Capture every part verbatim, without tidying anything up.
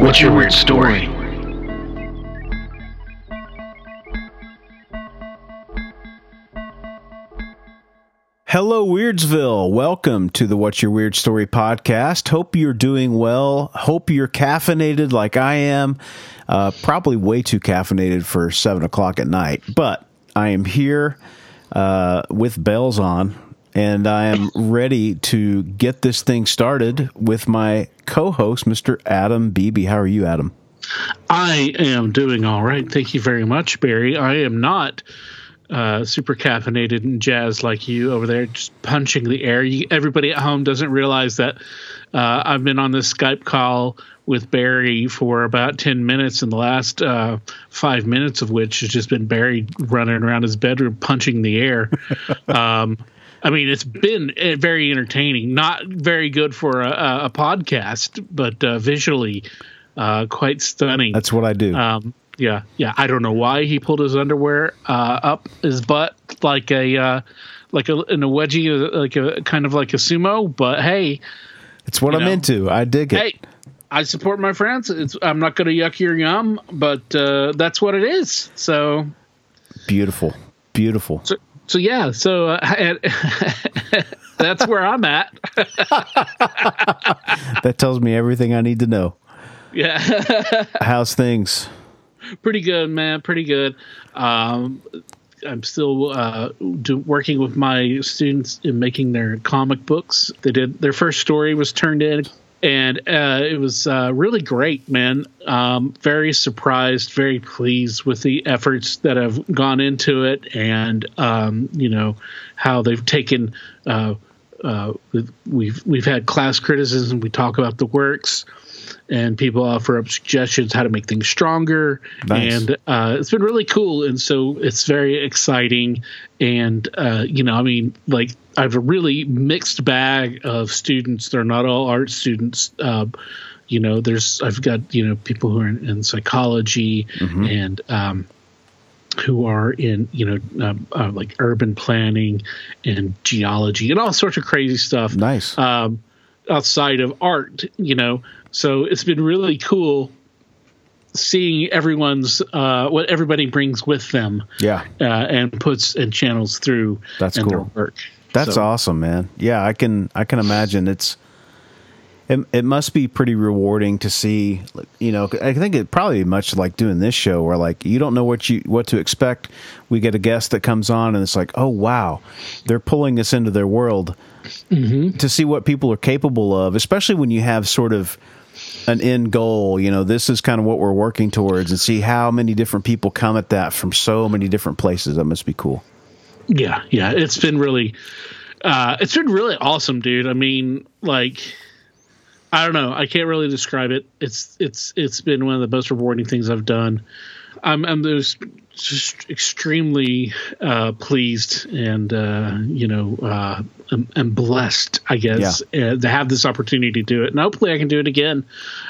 what's your weird story? Hello, Weirdsville. Welcome to the What's Your Weird Story podcast. Hope you're doing well. Hope you're caffeinated like I am. Uh, probably way too caffeinated for seven o'clock at night. But I am here uh, with bells on. And I am ready to get this thing started with my co-host, Mister Adam Beebe. How are you, Adam? I am doing all right. Thank you very much, Barry. I am not uh, super caffeinated and jazzed like you over there, just punching the air. You, everybody at home doesn't realize that uh, I've been on this Skype call with Barry for about ten minutes, and the last uh, five minutes of which has just been Barry running around his bedroom punching the air. Um I mean, it's been very entertaining, not very good for a, a podcast, but uh, visually uh, quite stunning. That's what I do. Um, yeah. Yeah. I don't know why he pulled his underwear uh, up his butt like a uh, like a, in a wedgie, like a kind of like a sumo. But hey, it's what I'm know. into. I dig it. Hey, I support my friends. It's, I'm not going to yuck your yum, but uh, that's what it is. So beautiful. Beautiful. So, So, yeah, so uh, that's where I'm at. That tells me everything I need to know. Yeah. How's things? Pretty good, man. Pretty good. Um, I'm still uh, do, working with my students in making their comic books. They did their first story was turned in, and uh, it was uh, really great, man. Um, very surprised, very pleased with the efforts that have gone into it, and um, you know how they've taken. Uh, uh, we've we've had class criticism. We talk about the works, and people offer up suggestions how to make things stronger. Nice. And uh, it's been really cool, and so it's very exciting. And uh, you know, I mean, like. I have a really mixed bag of students. They're not all art students. Uh, you know, there's I've got, you know, people who are in, in psychology mm-hmm. and um, who are in, you know, um, uh, like urban planning and geology and all sorts of crazy stuff. Nice. Um, outside of art, you know, so it's been really cool seeing everyone's uh, what everybody brings with them. Yeah. Uh, and puts and channels through That's in cool. their work. That's so awesome, man. Yeah, I can I can imagine it's it, it must be pretty rewarding to see, you know, I think it probably much like doing this show where like you don't know what you what to expect. We get a guest that comes on and it's like, "Oh, wow. They're pulling us into their world." Mm-hmm. To see what people are capable of, especially when you have sort of an end goal, you know, this is kind of what we're working towards, and see how many different people come at that from so many different places. That must be cool. Yeah, yeah, it's been really, uh, it's been really awesome, dude. I mean, like, I don't know, I can't really describe it. It's it's it's been one of the most rewarding things I've done. I'm I'm just extremely uh, pleased and uh, you know uh, I'm, I'm blessed, I guess, yeah. uh, to have this opportunity to do it, and hopefully I can do it again.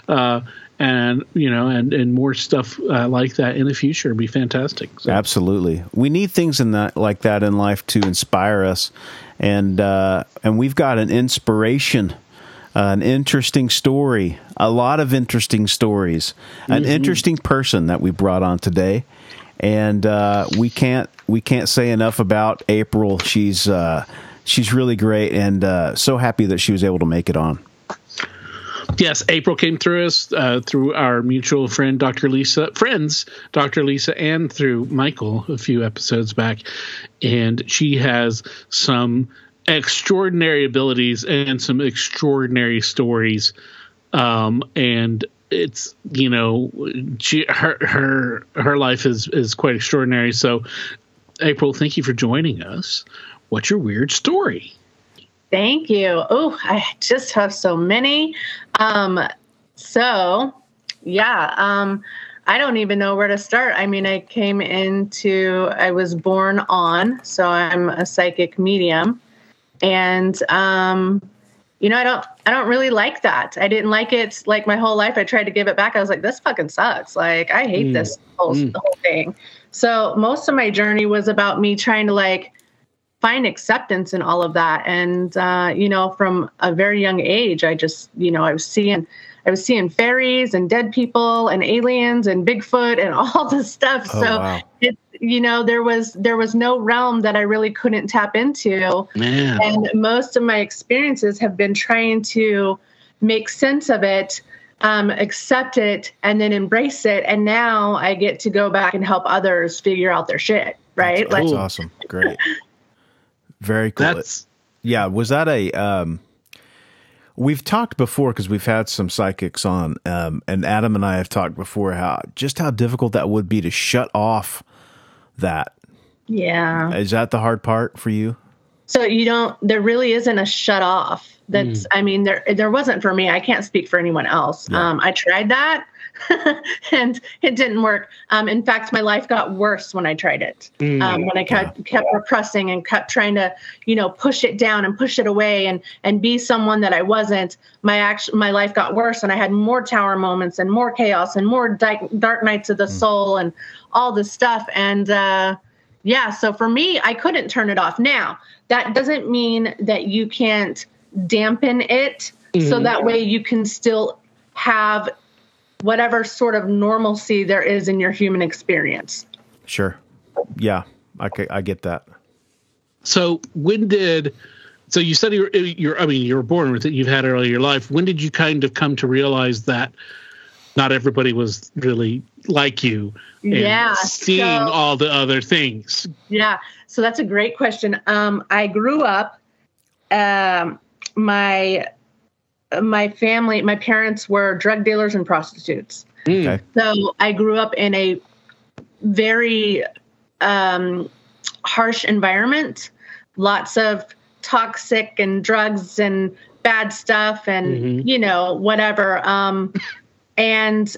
Uh, And, you know, and, and more stuff uh, like that in the future would be fantastic. So. Absolutely. We need things in that like that in life to inspire us. And uh, and we've got an inspiration, uh, an interesting story, a lot of interesting stories, an mm-hmm. interesting person that we brought on today. And uh, we can't we can't say enough about April. She's uh, she's really great, and uh, so happy that she was able to make it on. Yes, April came through us, uh, through our mutual friend, Doctor Lisa, friends, Doctor Lisa, and through Michael a few episodes back. And she has some extraordinary abilities and some extraordinary stories. Um, and it's, you know, she, her, her, her life is, is quite extraordinary. So, April, thank you for joining us. What's your weird story? Thank you. Oh, I just have so many. Um, so Yeah. Um, I don't even know where to start. I mean, I came into, I was born on, so I'm a psychic medium. And, um, you know, I don't, I don't really like that. I didn't like it like my whole life. I tried to give it back. I was like, this fucking sucks. Like, I hate mm. this whole, mm. the whole thing. So most of my journey was about me trying to like find acceptance in all of that. And, uh, you know, from a very young age, I just, you know, I was seeing, I was seeing fairies and dead people and aliens and Bigfoot and all this stuff. Oh, so wow. it, you know, there was, there was no realm that I really couldn't tap into. Man. And most of my experiences have been trying to make sense of it, um, accept it, and then embrace it. And now I get to go back and help others figure out their shit. Right. That's, like, that's awesome. Great. Very cool. That's, yeah. Was that a, um, we've talked before because we've had some psychics on, um, and Adam and I have talked before how just how difficult that would be to shut off that. Yeah. Is that the hard part for you? So you don't, there really isn't a shut off. That's, mm. I mean, there, there wasn't for me. I can't speak for anyone else. Yeah. Um, I tried that and it didn't work. Um, in fact, my life got worse when I tried it. Mm, um, when I kept, yeah. kept repressing and kept trying to, you know, push it down and push it away and, and be someone that I wasn't, my action, my life got worse. And I had more tower moments and more chaos and more di- dark nights of the mm. soul and all this stuff. And, uh, yeah, so for me, I couldn't turn it off. Now, that doesn't mean that you can't dampen it. Mm-hmm. So that way you can still have whatever sort of normalcy there is in your human experience. Sure. Yeah, I, I get that. So when did, so you said you're, you're, I mean, you were born with it, you've had it all your life. When did you kind of come to realize that not everybody was really like you and yeah, seeing so, all the other things? Yeah. So that's a great question. Um, I grew up, um, my, my family, my parents were drug dealers and prostitutes. Okay. So I grew up in a very um, harsh environment, lots of toxic and drugs and bad stuff and, mm-hmm. you know, whatever. Um, and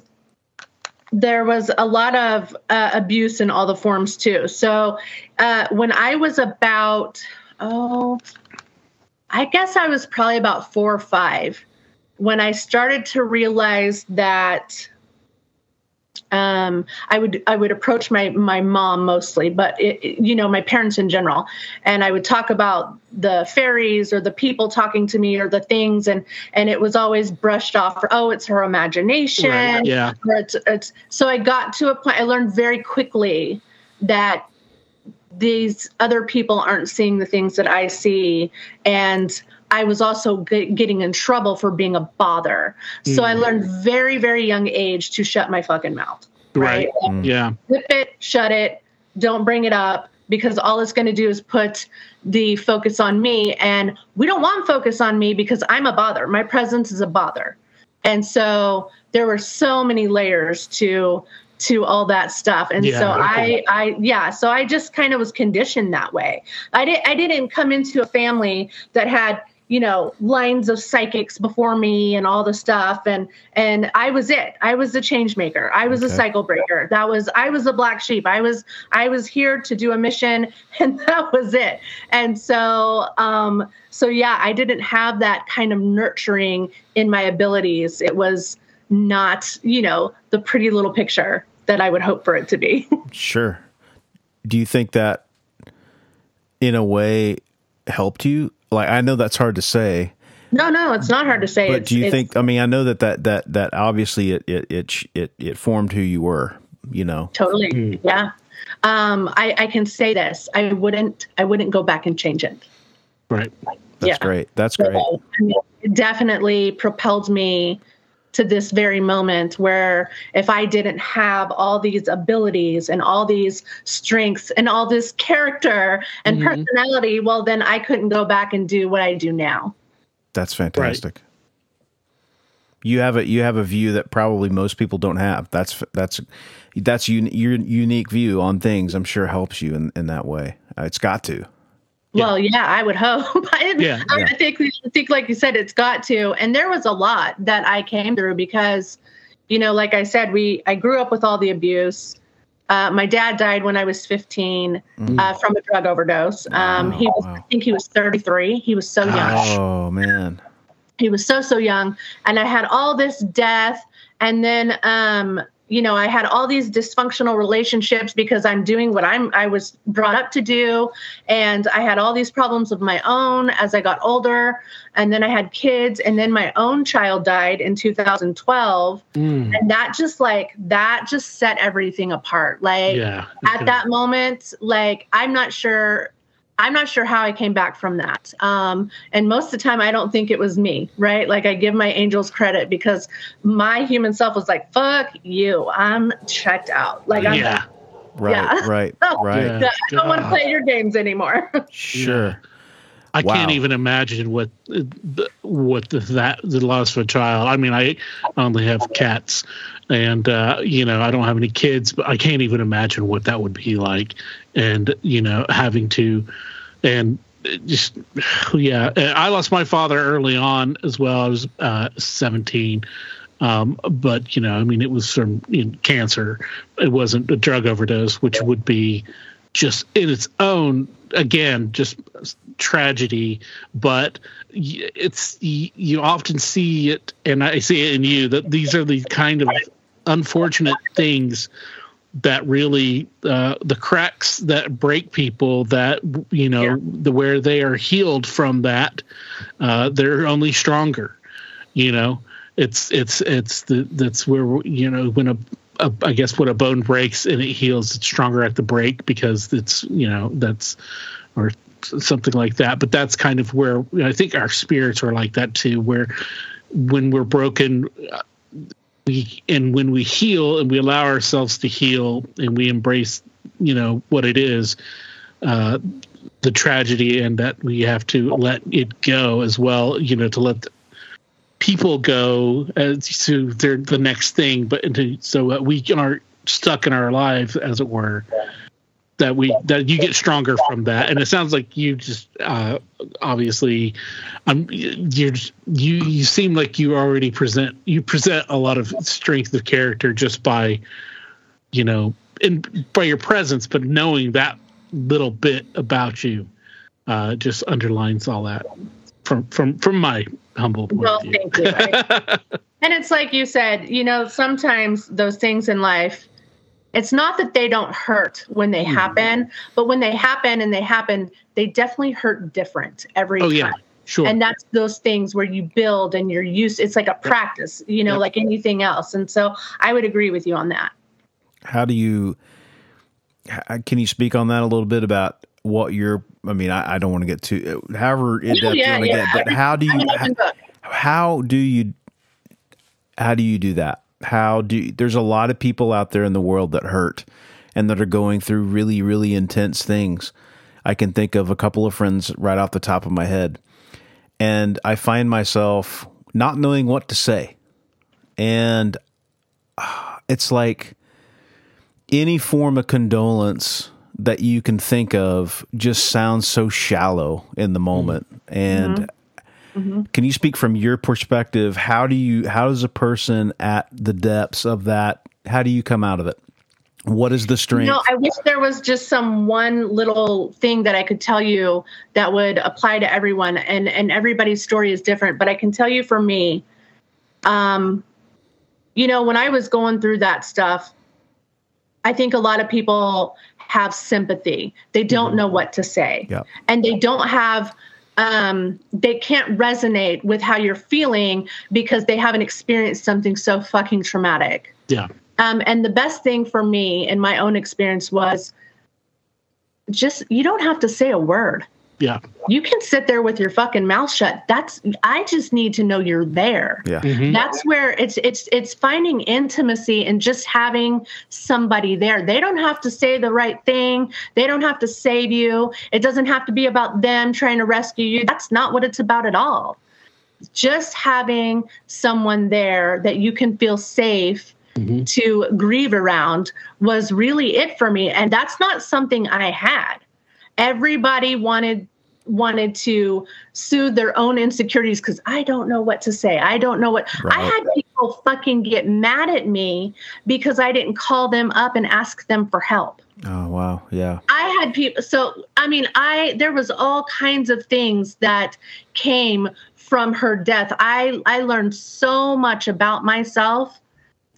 there was a lot of uh, abuse in all the forms too. So uh, when I was about, oh, I guess I was probably about four or five when I started to realize that um, I would I would approach my, my mom mostly, but, it, it, you know, my parents in general. And I would talk about the fairies or the people talking to me or the things. And, and it was always brushed off for, oh, it's her imagination. Right, yeah. Or it's, it's, so I got to a point, I learned very quickly that these other people aren't seeing the things that I see. And I was also get, getting in trouble for being a bother. So mm. I learned very, very young age to shut my fucking mouth. Right. right? Mm. Yeah. Zip it, shut it. Don't bring it up because all it's going to do is put the focus on me. And we don't want focus on me because I'm a bother. My presence is a bother. And so there were so many layers to to all that stuff. And yeah, so I, I, yeah, so I just kind of was conditioned that way. I didn't, I didn't come into a family that had, you know, lines of psychics before me and all the stuff. And, and I was it, I was the change maker. I was okay. a cycle breaker. That was, I was the black sheep. I was, I was here to do a mission and that was it. And so, um, so yeah, I didn't have that kind of nurturing in my abilities. It was not, you know, the pretty little picture that I would hope for it to be. Sure. Do you think that in a way helped you? Like, I know that's hard to say. No, no, it's not hard to say. But it's, do you think, I mean, I know that, that, that, that obviously it, it, it, it, it formed who you were, you know? Totally. Mm. Yeah. Um, I, I can say this, I wouldn't, I wouldn't go back and change it. Right. That's yeah. great. That's great. So, I mean, it definitely propelled me to this very moment where if I didn't have all these abilities and all these strengths and all this character and mm-hmm. personality, well, then I couldn't go back and do what I do now. That's fantastic. Right. You have a, you have a view that probably most people don't have. That's, that's, that's un, your unique view on things. I'm sure helps you in, in that way. Uh, it's got to. Well, yeah, I would hope. I, yeah, I yeah. think, I think, like you said, it's got to. And there was a lot that I came through because, you know, like I said, we I grew up with all the abuse. Uh, my dad died when I was fifteen mm. uh, from a drug overdose. Um, wow, he was, wow. I think he was thirty-three. He was so young. Oh, man. He was so, so young. And I had all this death. And then, um, you know, I had all these dysfunctional relationships because I'm doing what I'm, I was brought up to do. And I had all these problems of my own as I got older. And then I had kids. And then my own child died in two thousand twelve. Mm. And that just like, that just set everything apart. Like yeah, at sure. that moment, like, I'm not sure, I'm not sure how I came back from that. Um, and most of the time, I don't think it was me, right? Like, I give my angels credit because my human self was like, fuck you, I'm checked out. Like, I'm yeah. Like, right, yeah. right, right, right. Yeah. I don't want to play your games anymore. Sure. I wow. can't even imagine what what the, that the loss of a child. I mean, I only have cats, and uh, you know, I don't have any kids, but I can't even imagine what that would be like. And you know, having to, and just yeah, I lost my father early on as well. I was uh, seventeen. Um, but you know, I mean, it was from you know, cancer. It wasn't a drug overdose, which would be just in its own. Again, just tragedy, but it's you often see it, and I see it in you, that these are the kind of unfortunate things that really uh, the cracks that break people, that you know yeah. the where they are healed from that, uh, they're only stronger. You know, it's it's it's the that's where you know when a A, I guess when a bone breaks and it heals, it's stronger at the break because it's, you know, that's, or something like that. But that's kind of where you know, I think our spirits are like that too, where when we're broken, we, and when we heal and we allow ourselves to heal and we embrace, you know, what it is, uh, the tragedy, and that we have to let it go as well, you know, to let the, people go uh, to their, the next thing, but into, so that we aren't stuck in our lives, as it were, that we that you get stronger from that. And it sounds like you just uh, obviously, um, you're you you seem like you already present you present a lot of strength of character just by, you know, and by your presence, but knowing that little bit about you uh, just underlines all that. From from from my humble point well, of view. Thank you. I, and it's like you said, you know, sometimes those things in life, it's not that they don't hurt when they mm. happen, but when they happen and they happen, they definitely hurt different every oh, time. Yeah. Sure. And that's those things where you build and you're used. It's like a practice, you know, yep. like anything else. And so I would agree with you on that. How do you, can you speak on that a little bit about what your, I mean, I, I don't want to get too, however in depth yeah, you want to yeah. get, but how do you, how, how do you, how do you do that? How do you, there's a lot of people out there in the world that hurt and that are going through really, really intense things. I can think of a couple of friends right off the top of my head, and I find myself not knowing what to say. And uh, it's like any form of condolence that you can think of just sounds so shallow in the moment. And mm-hmm. Mm-hmm. can you speak from your perspective? How do you, how does a person at the depths of that, how do you come out of it? What is the strength? You know, I wish there was just some one little thing that I could tell you that would apply to everyone, and, and everybody's story is different, but I can tell you for me, um, you know, when I was going through that stuff, I think a lot of people have sympathy. They don't know what to say. Yep. And they don't have, um, they can't resonate with how you're feeling because they haven't experienced something so fucking traumatic. Yeah. Um, and the best thing for me in my own experience was just, you don't have to say a word. Yeah. You can sit there with your fucking mouth shut. That's, I just need to know you're there. Yeah. Mm-hmm. That's where it's, it's, it's finding intimacy and just having somebody there. They don't have to say the right thing. They don't have to save you. It doesn't have to be about them trying to rescue you. That's not what it's about at all. Just having someone there that you can feel safe mm-hmm. to grieve around was really it for me. And that's not something I had. Everybody wanted wanted to soothe their own insecurities because I don't know what to say. I don't know what right. I had people fucking get mad at me because I didn't call them up and ask them for help. Oh, wow. Yeah. I had people. So, I mean, I, there was all kinds of things that came from her death. I, I learned so much about myself,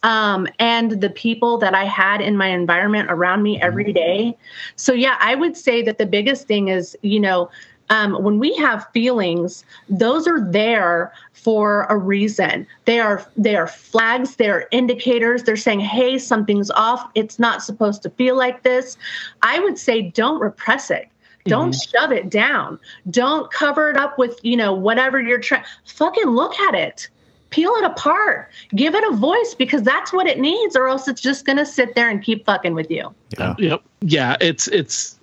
um, and the people that I had in my environment around me every day. So, yeah, I would say that the biggest thing is, you know, Um, when we have feelings, those are there for a reason. They are they are flags, they are indicators. They're saying, hey, something's off. It's not supposed to feel like this. I would say don't repress it. Don't mm-hmm. shove it down. Don't cover it up with, you know, whatever you're trying. Fucking look at it. Peel it apart. Give it a voice because that's what it needs, or else it's just going to sit there and keep fucking with you. Yeah. Yep. Yeah, it's it's.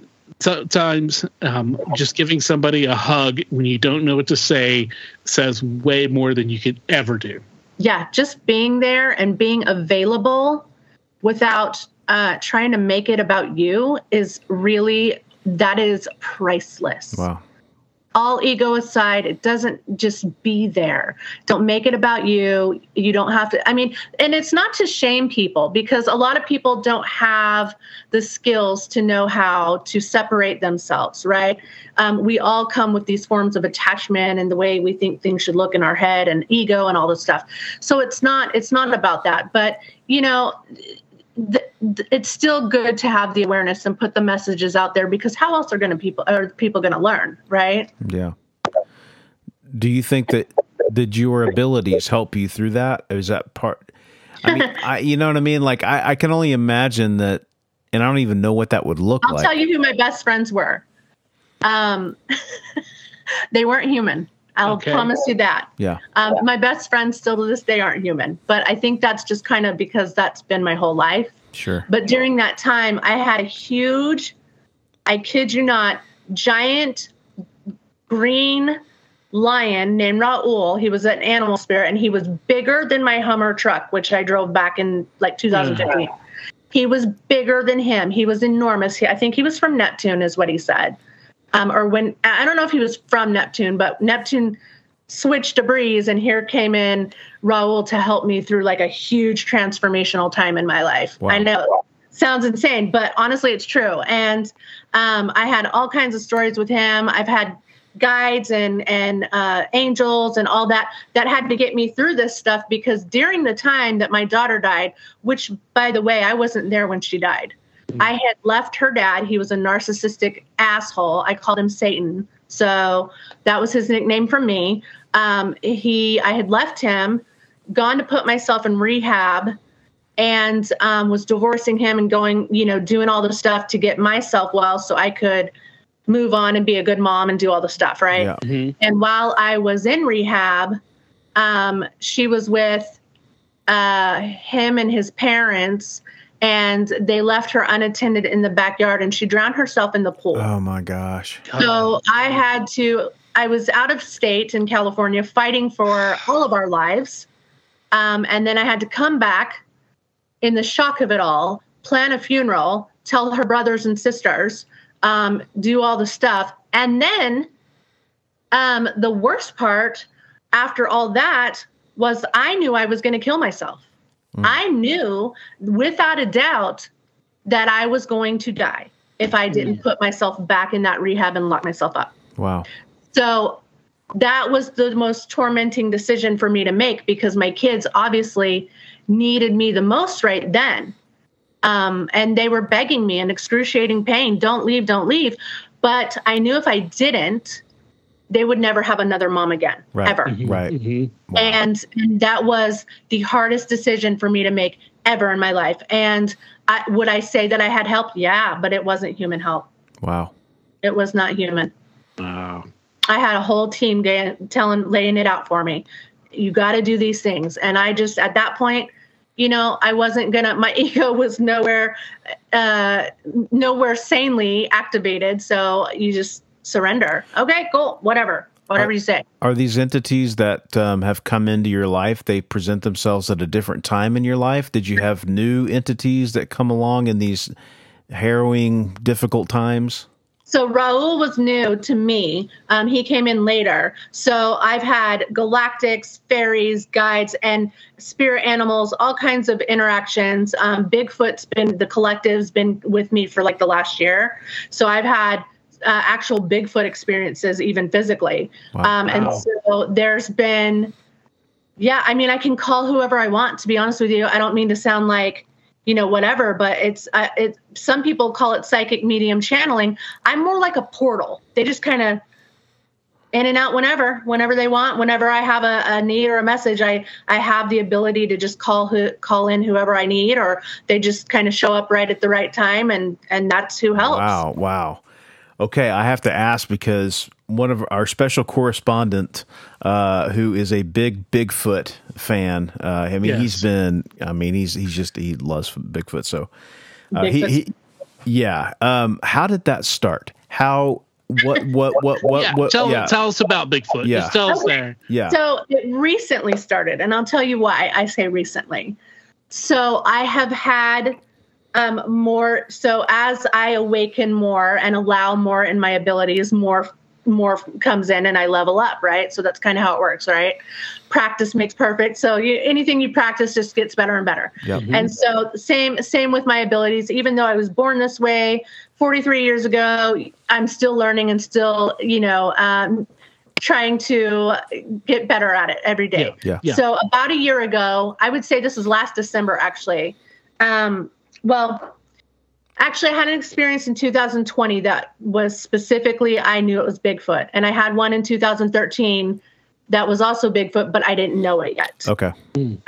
Sometimes um, just giving somebody a hug when you don't know what to say says way more than you could ever do. Yeah, just being there and being available without uh, trying to make it about you is really, that is priceless. Wow. All ego aside, it doesn't just be there. Don't make it about you. You don't have to. I mean, and it's not to shame people because a lot of people don't have the skills to know how to separate themselves, right? Um, we all come with these forms of attachment and the way we think things should look in our head and ego and all this stuff. So it's not, it's not about that. But, you know, The, the, it's still good to have the awareness and put the messages out there because how else are going to people are people going to learn, right? Yeah. Do you think that did your abilities help you through that? Is that part? I mean, I, you know what I mean? Like I, I can only imagine that, and I don't even know what that would look I'll like. I'll tell you who my best friends were. Um, they weren't human. I'll okay. promise you that. Yeah. Um, my best friends still to this day aren't human, but I think that's just kind of because that's been my whole life. Sure. But during that time, I had a huge, I kid you not, giant green lion named Raul. He was an animal spirit, and he was bigger than my Hummer truck, which I drove back in like two thousand fifteen. Mm-hmm. He was bigger than him. He was enormous. He, I think he was from Neptune, is what he said. Um, or when, I don't know if he was from Neptune, but Neptune switched degrees, and here came in Raul to help me through like a huge transformational time in my life. Wow. I know, sounds insane, but honestly, it's true. And um, I had all kinds of stories with him. I've had guides and, and uh, angels and all that, that had to get me through this stuff because during the time that my daughter died, which by the way, I wasn't there when she died. I had left her dad. He was a narcissistic asshole. I called him Satan. So that was his nickname from me. Um, he, I had left him, gone to put myself in rehab, and um, was divorcing him and going, you know, doing all the stuff to get myself well so I could move on and be a good mom and do all the stuff, right? Yeah. Mm-hmm. And while I was in rehab, um, she was with uh, him and his parents. And they left her unattended in the backyard, and she drowned herself in the pool. Oh, my gosh. So I had to, I was out of state in California fighting for all of our lives. Um, and then I had to come back in the shock of it all, plan a funeral, tell her brothers and sisters, um, do all the stuff. And then um, the worst part after all that was I knew I was going to kill myself. I knew without a doubt that I was going to die if I didn't put myself back in that rehab and lock myself up. Wow. So that was the most tormenting decision for me to make because my kids obviously needed me the most right then. Um, and they were begging me in excruciating pain, don't leave, don't leave. But I knew if I didn't, they would never have another mom again, right. ever. Mm-hmm. Right. Mm-hmm. Wow. And, and that was the hardest decision for me to make ever in my life. And I, would I say that I had help? Yeah, but it wasn't human help. Wow. It was not human. Wow. I had a whole team day, telling, laying it out for me. You got to do these things. And I just, at that point, you know, I wasn't gonna, my ego was nowhere, uh, nowhere sanely activated. So you just, surrender. Okay, cool. Whatever. Whatever are, you say. Are these entities that um, have come into your life, they present themselves at a different time in your life? Did you have new entities that come along in these harrowing, difficult times? So Raul was new to me. Um, he came in later. So I've had galactics, fairies, guides, and spirit animals, all kinds of interactions. Um, Bigfoot's been, the collective's been with me for like the last year. So I've had uh, actual Bigfoot experiences, even physically. Wow. Um, and wow. so there's been, yeah, I mean, I can call whoever I want, to be honest with you. I don't mean to sound like, you know, whatever, but it's, uh, it, some people call it psychic medium channeling. I'm more like a portal. They just kind of in and out whenever, whenever they want, whenever I have a, a need or a message, I, I have the ability to just call who, call in whoever I need, or they just kind of show up right at the right time. And, and that's who helps. Wow. Wow. Okay. I have to ask because one of our special correspondent, uh, who is a big Bigfoot fan. Uh, I mean, yes. he's been, I mean, he's, he's just, he loves Bigfoot. So, uh, Bigfoot. He, he, yeah. Um, how did that start? How, what, what, what, what, yeah. what, tell, yeah. tell us about Bigfoot. Yeah. Just tell us okay. there. Yeah. So it recently started, and I'll tell you why I say recently. So I have had, Um, more so as I awaken more and allow more in my abilities, more more comes in and I level up, right? So that's kind of how it works, right? Practice makes perfect. So you, anything you practice just gets better and better. Yep. And so same same with my abilities. Even though I was born this way forty-three years ago, I'm still learning and still, you know, um, trying to get better at it every day. Yeah, yeah, yeah. So about a year ago, I would say this was last December actually, um, well, actually, I had an experience in two thousand twenty that was specifically, I knew it was Bigfoot. And I had one in two thousand thirteen that was also Bigfoot, but I didn't know it yet. Okay.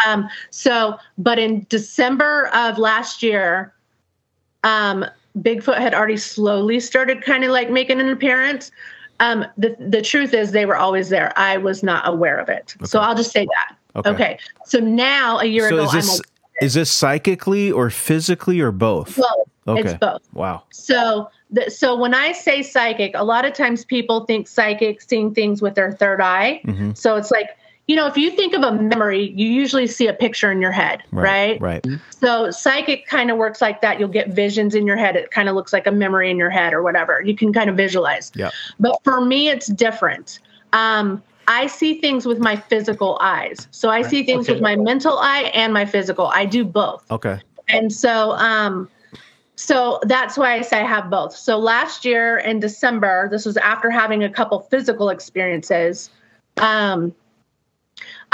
Um. So, but in December of last year, um, Bigfoot had already slowly started kind of like making an appearance. Um. The, the truth is they were always there. I was not aware of it. Okay. So I'll just say that. Okay. okay. So now a year so ago, is this- I'm a- Is this psychically or physically or both? Both. Okay. It's both. Wow. So, the, so when I say psychic, a lot of times people think psychic, seeing things with their third eye. Mm-hmm. So it's like, you know, if you think of a memory, you usually see a picture in your head, right? Right. right. So psychic kind of works like that. You'll get visions in your head. It kind of looks like a memory in your head or whatever. You can kind of visualize. Yeah. But for me, it's different. Um, I see things with my physical eyes. So I see things okay. with my mental eye and my physical. I do both. Okay. And so um, so that's why I say I have both. So last year in December, this was after having a couple physical experiences, um,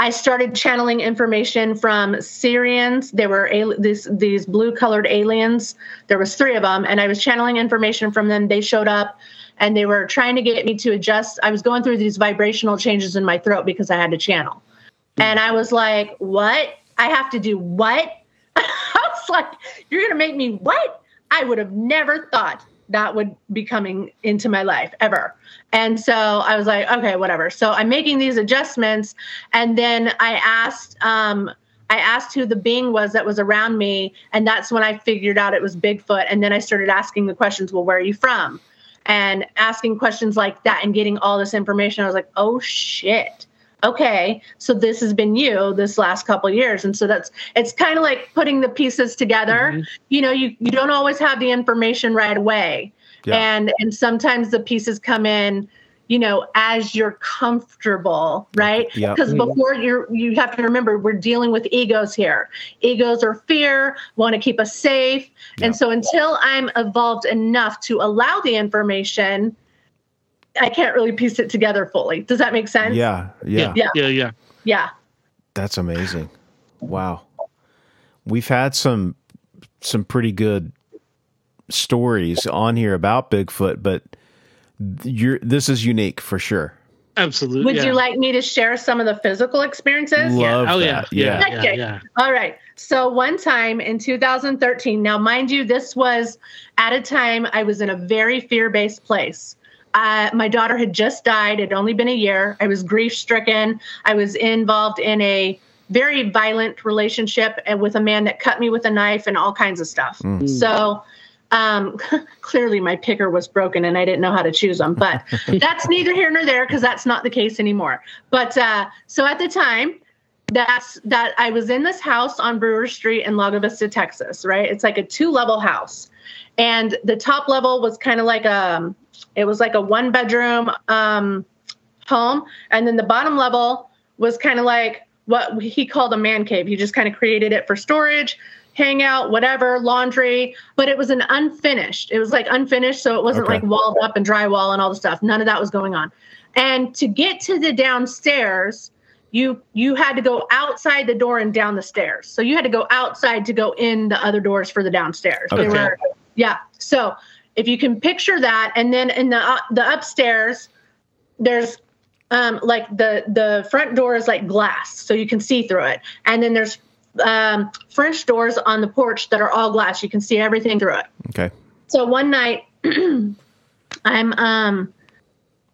I started channeling information from Syrians. There were al- these, these blue-colored aliens. There was three of them, and I was channeling information from them. They showed up. And they were trying to get me to adjust. I was going through these vibrational changes in my throat because I had to channel. And I was like, what? I have to do what? I was like, you're going to make me what? I would have never thought that would be coming into my life ever. And so I was like, okay, whatever. So I'm making these adjustments. And then I asked, um, I asked who the being was that was around me. And that's when I figured out it was Bigfoot. And then I started asking the questions, well, where are you from? And asking questions like that and getting all this information. I was like, oh shit. Okay. So this has been you this last couple of years. And so that's, it's kind of like putting the pieces together. Mm-hmm. You know, you, you don't always have the information right away. Yeah. And, and sometimes the pieces come in, you know, as you're comfortable, right? Because yep. before you're, you have to remember we're dealing with egos here. Egos are fear, want to keep us safe. Yep. And so until I'm evolved enough to allow the information, I can't really piece it together fully. Does that make sense? Yeah. Yeah. Yeah. Yeah. Yeah. yeah. That's amazing. Wow. We've had some, some pretty good stories on here about Bigfoot, but You're, this is unique for sure. Absolutely. Would yeah. you like me to share some of the physical experiences? Love yeah. Oh, that. Yeah. Yeah. Okay. yeah. yeah. All right. So one time in two thousand thirteen, now mind you, this was at a time I was in a very fear-based place. Uh, my daughter had just died. It had only been a year. I was grief-stricken. I was involved in a very violent relationship with a man that cut me with a knife and all kinds of stuff. Mm. So Um, clearly my picker was broken and I didn't know how to choose them, but that's neither here nor there because that's not the case anymore. But uh, so at the time that's that I was in this house on Brewer Street in Lago Vista, Texas, right? It's like a two level house. And the top level was kind of like a, It was like a one bedroom um, home. And then the bottom level was kind of like what he called a man cave. He just kind of created it for storage, hangout, whatever, laundry, but it was an unfinished. It was like unfinished. So it wasn't okay. like walled up and drywall and all the stuff. None of that was going on. And to get to the downstairs, you, you had to go outside the door and down the stairs. So you had to go outside to go in the other doors for the downstairs. Okay. They were, yeah. So if you can picture that, and then in the, uh, the upstairs, there's, um, like the, the front door is like glass, so you can see through it. And then there's, um, French doors on the porch that are all glass. You can see everything through it. Okay. So one night I'm, um,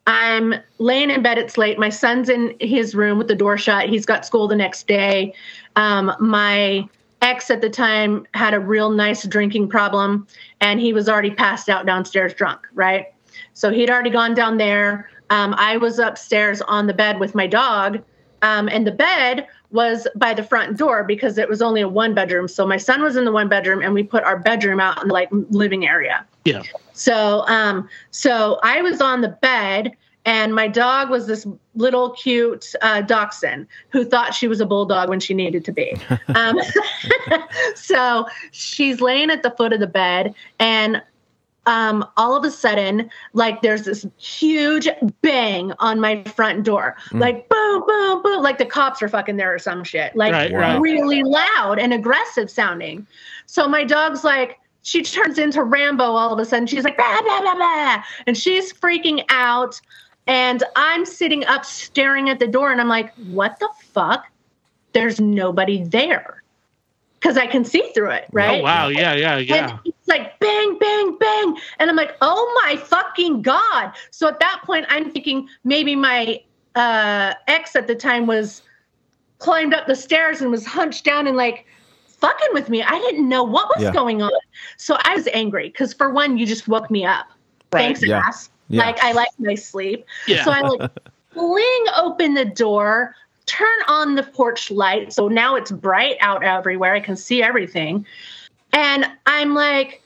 I'm laying in bed. It's late. My son's in his room with the door shut. He's got school the next day. Um, my ex at the time had a real nice drinking problem, and he was already passed out downstairs drunk, right? So he'd already gone down there. Um, I was upstairs on the bed with my dog, um, and the bed was by the front door because it was only a one bedroom. So my son was in the one bedroom, and we put our bedroom out in the, like, living area. Yeah. So, um, so I was on the bed, and my dog was this little cute uh, dachshund who thought she was a bulldog when she needed to be. Um, so she's laying at the foot of the bed, and um, all of a sudden, like, there's this huge bang on my front door, mm. like boom, boom, boom, like the cops are fucking there or some shit, like right, right. really loud and aggressive sounding. So my dog's like, she turns into Rambo all of a sudden. She's like, blah, blah, blah, blah. And she's freaking out. And I'm sitting up staring at the door, and I'm like, what the fuck? There's nobody there. Because I can see through it, right? Oh, wow. Yeah, yeah, yeah. And it's like, bang, bang, bang. And I'm like, oh, my fucking God. So at that point, I'm thinking maybe my uh, ex at the time was climbed up the stairs and was hunched down and like, fucking with me. I didn't know what was yeah. going on. So I was angry because, for one, you just woke me up. Right. Thanks, yeah. ass. Yeah. Like, I like my sleep. Yeah. So I like fling open the door, turn on the porch light. So now it's bright out everywhere. I can see everything. And I'm like,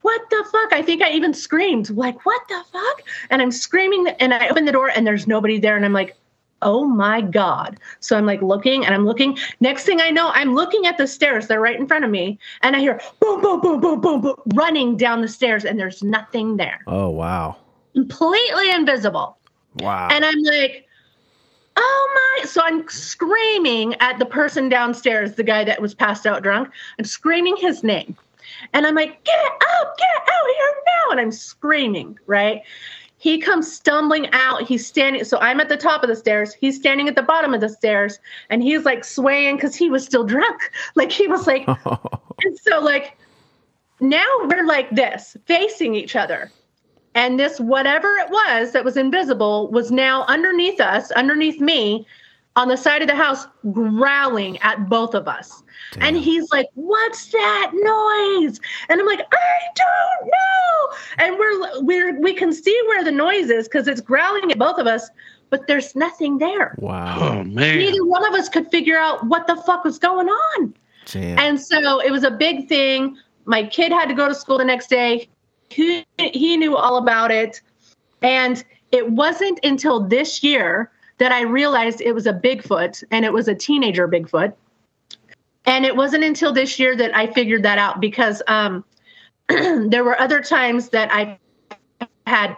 what the fuck? I think I even screamed, like, what the fuck? And I'm screaming, and I open the door, and there's nobody there. And I'm like, oh my God. So I'm like looking and I'm looking. Next thing I know, I'm looking at the stairs. They're right in front of me. And I hear boom, boom, boom, boom, boom, boom, running down the stairs, and there's nothing there. Oh, wow. Completely invisible. Wow. And I'm like, oh my. So I'm screaming at the person downstairs, the guy that was passed out drunk. I'm screaming his name. And I'm like, get up, get out here now. And I'm screaming, right? He comes stumbling out. He's standing. So I'm at the top of the stairs. He's standing at the bottom of the stairs, and he's like swaying because he was still drunk. Like he was like, and so like now we're like this, facing each other. And this, whatever it was that was invisible, was now underneath us, underneath me on the side of the house, growling at both of us. Damn. And he's like, what's that noise? And I'm like, I don't know. And we're, we're, we can see where the noise is because it's growling at both of us, but there's nothing there. Wow. Oh, man. Neither one of us could figure out what the fuck was going on. Damn. And so it was a big thing. My kid had to go to school the next day. He, he knew all about it. And it wasn't until this year that I realized it was a Bigfoot, and it was a teenager Bigfoot. And it wasn't until this year that I figured that out, because um, there were other times that I had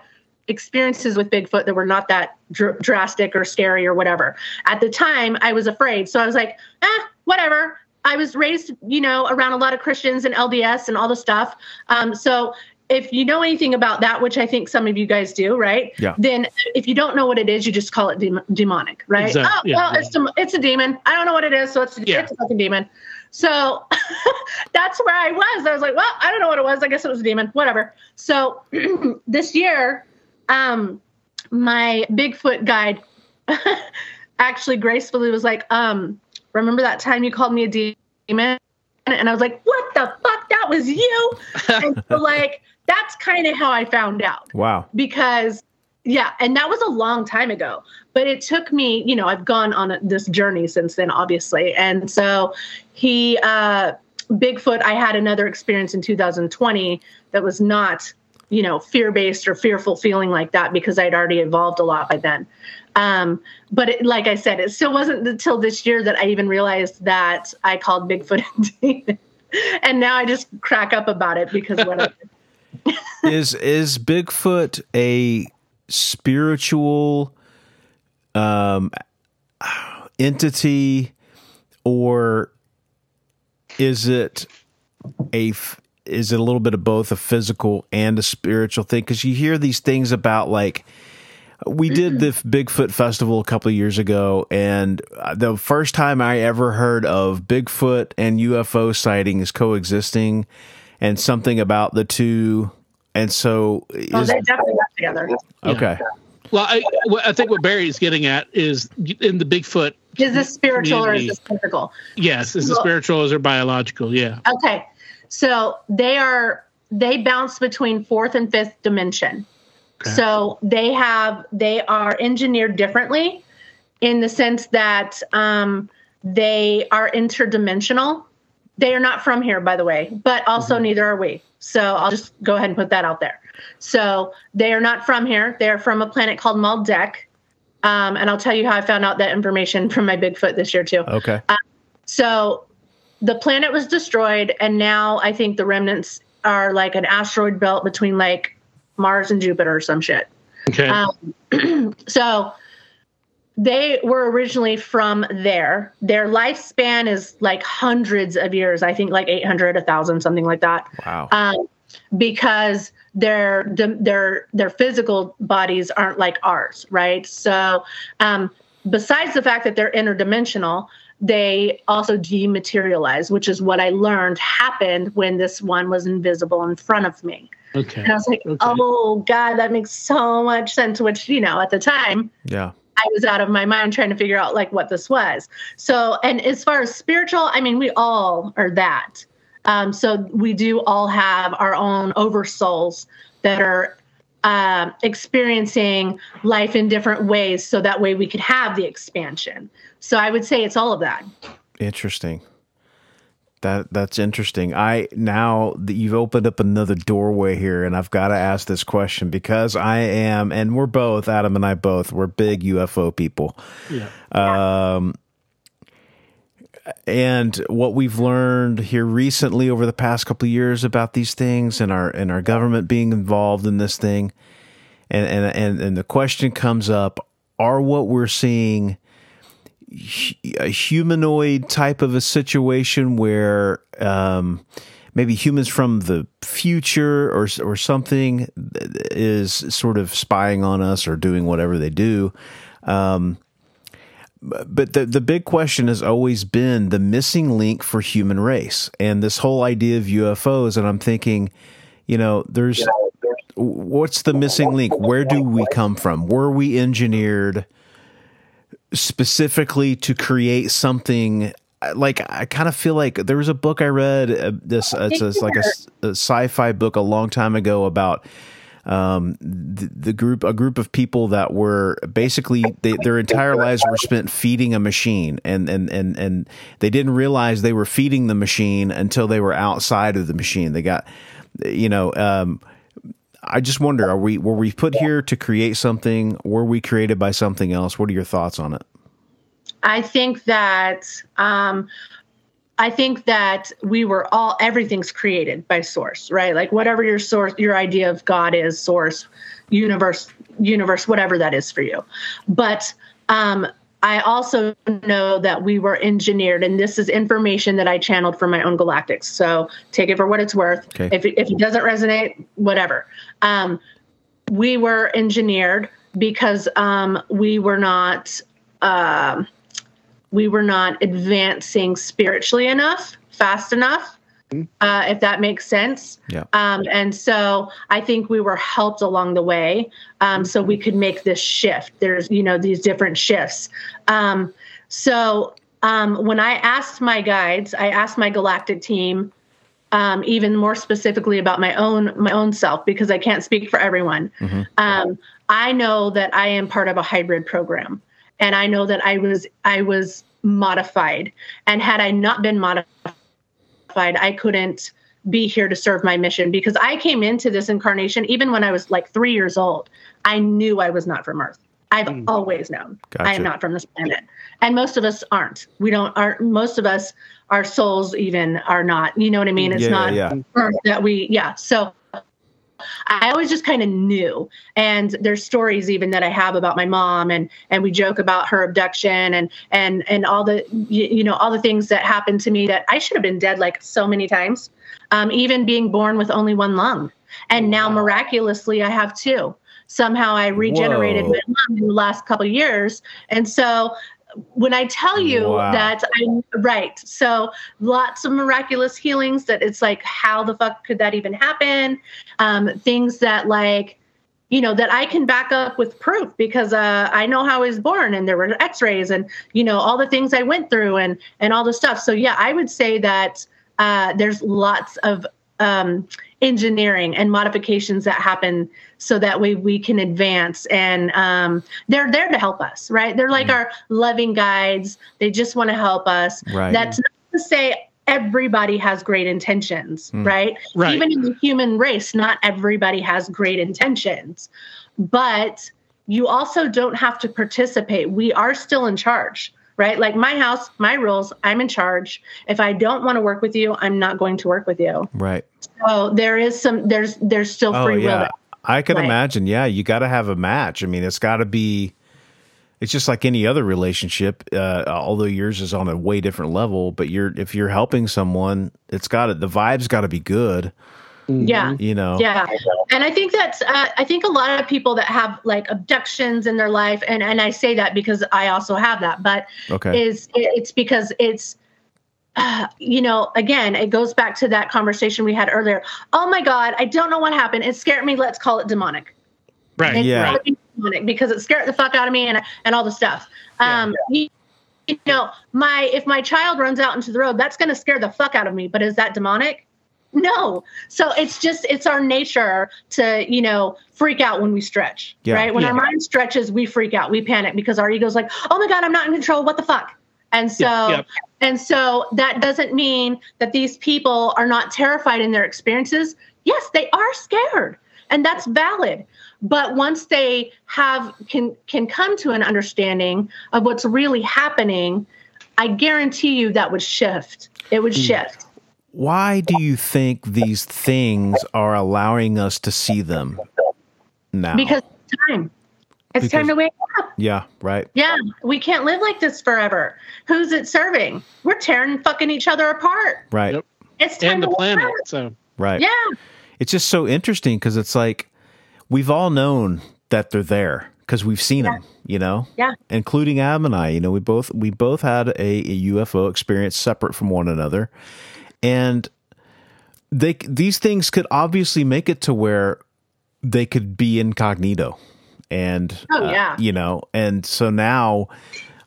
experiences with Bigfoot that were not that dr- drastic or scary or whatever. At the time, I was afraid. So I was like, eh, whatever. I was raised, you know, around a lot of Christians and L D S and all the stuff. Um, so if you know anything about that, which I think some of you guys do, right? Yeah. Then if you don't know what it is, you just call it de- demonic, right? Exactly. Oh, yeah, well, yeah. It's, a, it's a demon. I don't know what it is, so it's a, yeah. it's a fucking demon. So that's where I was. I was like, well, I don't know what it was. I guess it was a demon, whatever. So this year, um, my Bigfoot guide actually gracefully was like, um, remember that time you called me a demon? And I was like, what the fuck? That was you? And so, like, that's kind of how I found out. Wow. Because, yeah, and that was a long time ago. But it took me, you know, I've gone on a, this journey since then, obviously. And so he, uh, Bigfoot, I had another experience in two thousand twenty that was not you know, fear-based or fearful feeling like that, because I'd already evolved a lot by then. Um, but it, like I said, it still wasn't until this year that I even realized that I called Bigfoot David. And now I just crack up about it because what is is Bigfoot a spiritual um, entity, or is it a is it a little bit of both, a physical and a spiritual thing? Because you hear these things about, like, we did the Bigfoot Festival a couple of years ago, and the first time I ever heard of Bigfoot and U F O sightings coexisting, and something about the two, and so is, oh, they definitely got together. Okay. Yeah. Well, I, I think what Barry's getting at is in the Bigfoot. Is this spiritual or is this physical? Yes, is well, it spiritual or is it biological? Yeah. Okay, so they are they bounce between fourth and fifth dimension. So they have, they are engineered differently in the sense that um, they are interdimensional. They are not from here, by the way, but also mm-hmm. neither are we. So I'll just go ahead and put that out there. So they are not from here. They are from a planet called Maldek. Um, and I'll tell you how I found out that information from my Bigfoot this year too. Okay. Uh, so the planet was destroyed. And now I think the remnants are like an asteroid belt between like Mars and Jupiter or some shit. Okay. Um, so they were originally from there. Their lifespan is like hundreds of years. I think like eight hundred, one thousand, something like that. Wow. Um, because their, their, their physical bodies aren't like ours. Right. So um, besides the fact that they're interdimensional, they also dematerialize, which is what I learned happened when this one was invisible in front of me. Okay. And I was like, okay. Oh, God, that makes so much sense, which, you know, at the time, yeah, I was out of my mind trying to figure out, like, what this was. So, and as far as spiritual, I mean, we all are that. Um, so we do all have our own oversouls that are uh, experiencing life in different ways, so that way we could have the expansion. So I would say it's all of that. Interesting. That that's interesting. I now that you've opened up another doorway here, and I've got to ask this question because I am, and we're both, Adam and I both, we're big U F O people. Yeah. Um, and what we've learned here recently over the past couple of years about these things, and our and our government being involved in this thing, and and and, and the question comes up: are what we're seeing a humanoid type of a situation where um, maybe humans from the future or or something is sort of spying on us or doing whatever they do? Um, but the the big question has always been the missing link for human race and this whole idea of U F Os. And I'm thinking, you know, there's what's the missing link? Where do we come from? Were we engineered specifically to create something? Like, I kind of feel like there was a book I read, uh, this uh, it's a, like a, a sci-fi book a long time ago about um, the, the group, a group of people that were basically they, their entire lives were spent feeding a machine, and, and, and, and they didn't realize they were feeding the machine until they were outside of the machine. They got, you know, um, I just wonder, are we were we put here to create something? Were we created by something else? What are your thoughts on it? I think that um, I think that we were all everything's created by source, right? Like whatever your source, your idea of God is, source, universe, universe, whatever that is for you. But um, I also know that we were engineered, and this is information that I channeled from my own galactics. So take it for what it's worth. Okay. If it, if it doesn't resonate, whatever. Um, we were engineered because um, we were not uh, we were not advancing spiritually enough, fast enough, uh, if that makes sense. Yeah. Um, and so I think we were helped along the way, um, so we could make this shift. There's, you know, these different shifts. Um, so um, when I asked my guides, I asked my galactic team, um, even more specifically about my own, my own self, because I can't speak for everyone. Mm-hmm. Um, I know that I am part of a hybrid program, and I know that I was, I was modified, and had I not been modified, I couldn't be here to serve my mission, because I came into this incarnation, even when I was like three years old, I knew I was not from Earth. I've mm. always known gotcha. I am not from this planet. And most of us aren't. We don't are most of us, our souls even are not, you know what I mean? It's yeah, not yeah. Earth that we, yeah. So I always just kind of knew. And there's stories even that I have about my mom, and, and we joke about her abduction and, and, and all the, you, you know, all the things that happened to me that I should have been dead like so many times, um, even being born with only one lung. And now miraculously I have two. Somehow I regenerated Whoa. my mom in the last couple of years. And so when I tell you wow. that I'm right, so lots of miraculous healings that it's like, how the fuck could that even happen? Um, things that like, you know, that I can back up with proof, because uh, I know how I was born, and there were x-rays and, you know, all the things I went through and, and all the stuff. So yeah, I would say that uh, there's lots of um, engineering and modifications that happen so that way we can advance, and um, they're there to help us, right? They're like mm. our loving guides. They just want to help us. Right. That's not to say everybody has great intentions, mm. right? right? Even in the human race, not everybody has great intentions, but you also don't have to participate. We are still in charge, right? Like my house, my rules, I'm in charge. If I don't want to work with you, I'm not going to work with you. Right. So there is some, there's, there's still free oh, yeah. will. There. I could right. imagine. Yeah. You got to have a match. I mean, it's got to be, it's just like any other relationship. Uh, although yours is on a way different level, but you're, if you're helping someone, it's got to, the vibe's got to be good. Yeah. You know? Yeah. And I think that's, uh, I think a lot of people that have like abductions in their life. And, and I say that because I also have that, but okay. is it, it's because it's, Uh, you know, again, it goes back to that conversation we had earlier. Oh my God, I don't know what happened. It scared me. Let's call it demonic. Right. And yeah. It demonic because it scared the fuck out of me and and all the stuff. Um, yeah. you, you know, my if my child runs out into the road, that's going to scare the fuck out of me. But is that demonic? No. So it's just, it's our nature to, you know, freak out when we stretch, yeah. right? When yeah. our mind stretches, we freak out, we panic because our ego's like, oh my God, I'm not in control. What the fuck? And so, yeah, yeah. and so that doesn't mean that these people are not terrified in their experiences. Yes, they are scared, and that's valid. But once they have can can come to an understanding of what's really happening, I guarantee you that would shift. It would shift. Why do you think these things are allowing us to see them now? Because it's time. It's because, time to wake up. Yeah, right. Yeah, we can't live like this forever. Who's it serving? We're tearing fucking each other apart. Right. Yep. It's time and to the wake planet. Up. So right. Yeah. It's just so interesting because it's like we've all known that they're there because we've seen yeah. them. You know. Yeah. Including Adam and I. You know, we both we both had a, a U F O experience separate from one another, and they these things could obviously make it to where they could be incognito. And, oh, yeah. uh, you know, and so now,